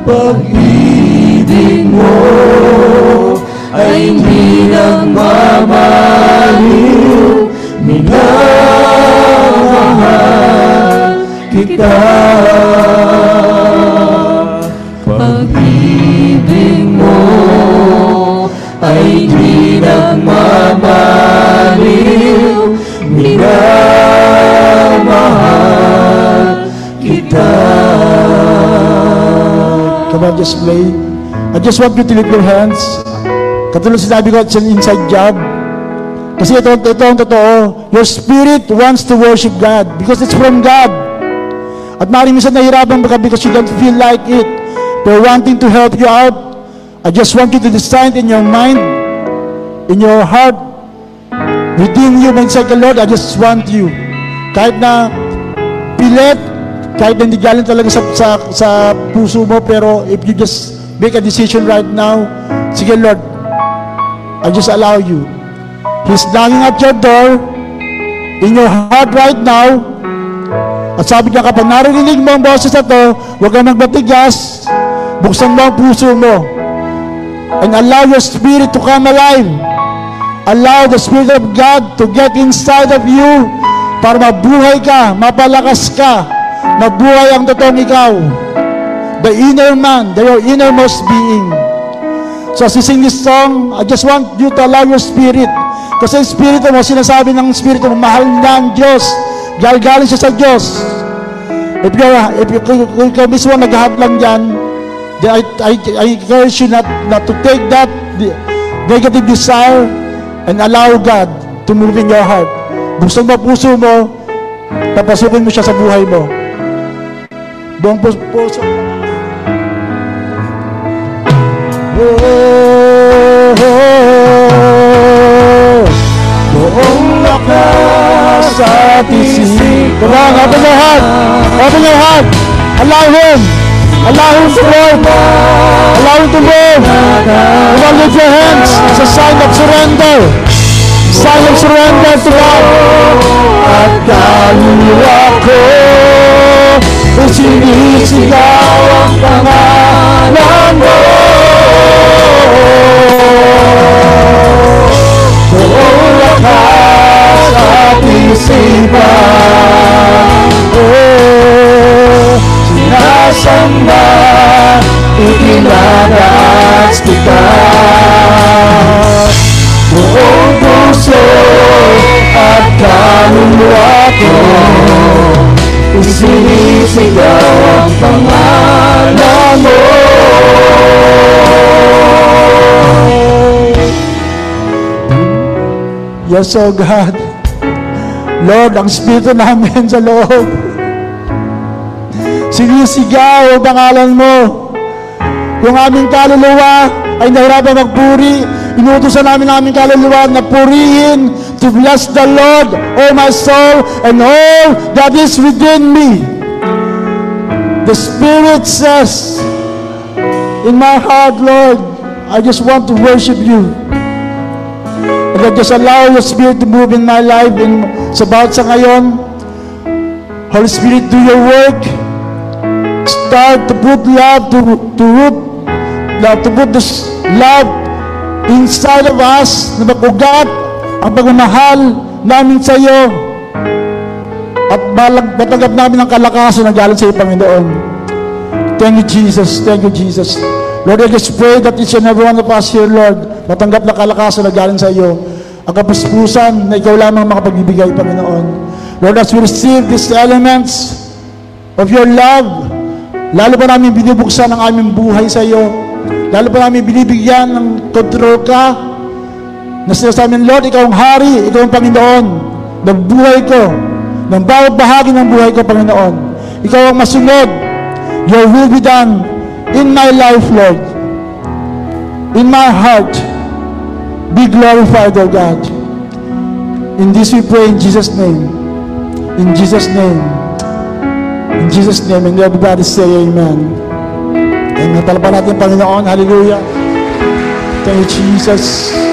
Pag-ibig mo ay di nagmamaliw, minamahal kita. Come on, just play. I just want you to lift your hands. Katulad sinabi ko, it's an inside job. Kasi ito ang totoo. Your spirit wants to worship God because it's from God. At maaaring minsan nahihirapan baka because you don't feel like it. They're wanting to help you out. I just want you to decide in your mind, in your heart, within you, mindset ka, Lord, I just want you. Kahit na pilit, kahit na hindi galing talaga sa puso mo, pero if you just make a decision right now, sige, Lord, I just allow you. He's knocking at your door, in your heart right now. At sabi niya, kapag narinig mo ang boses na ito, huwag kang magbatigas, buksan mo ang puso mo. And allow your spirit to come alive. Allow the Spirit of God to get inside of you para mabuhay ka, mapalakas ka, mabuhay ang totoong ikaw. The inner man, the your innermost being. So as you sing this song, I just want you to allow your spirit. Kasi ang spirit mo, sinasabi ng spirit mo, mahal na ang Diyos. Galing siya sa Diyos. If ikaw mismo naghahap lang dyan, I encourage you not to take that negative desire and allow God to move in your heart. Buksan mo puso mo, tapasukin mo siya sa buhay mo. Buong puso. Buong lakas sa ating sisipan. Come on, open your heart. Open your heart. Allow Him. Allow Him to work. Allow Him to move. You want to lift your hands. It's a sign of surrender. Sign of surrender to God. At kaliwa ako, sinisigaw ang pangalan mo. Buong lakas at isipan ko, sinasamba, itinataas kita. Buong puso at kaluluwa ko, sinisigaw ang pangalan mo. Yes, O God. Lord, ang spirito namin sa loob, sinisigaw ang pangalan mo. Yung aming kaluluwa ay nahirapan magpuri. Inuutosan namin aming kaluluwa na purihin, to bless the Lord, O my soul, and all that is within me. The Spirit says, in my heart, Lord, I just want to worship you. And I just allow your Spirit to move in my life. In sa bawat sa ngayon, Holy Spirit, do your work. Start to put love, to put this love inside of us, na mag-ugat ang pagmamahal namin sa iyo, at matanggap namin ang kalakasan na galing sa iyo, Panginoon. Thank you, Jesus. Thank you, Jesus. Lord, I just pray that each and every one of us here, Lord, matanggap na kalakasan na galing sa iyo, ang kapuspusan na ikaw lamang makapagbibigay, Panginoon. Lord, as we receive these elements of your love, lalo pa namin binibuksan ang aming buhay sa iyo, lalo pa namin binibigyan ng control ka, na sinasabi ng Lord, ikaw ang hari, ikaw ang Panginoon ng buhay ko, ng bawat bahagi ng buhay ko, Panginoon. Ikaw ang masunod. Your will be done in my life, Lord. In my heart, be glorified, O God. In this we pray in Jesus' name. In Jesus' name. In Jesus' name. And everybody say amen. Amen. Talapan natin, Panginoon. Hallelujah. Thank you, Jesus.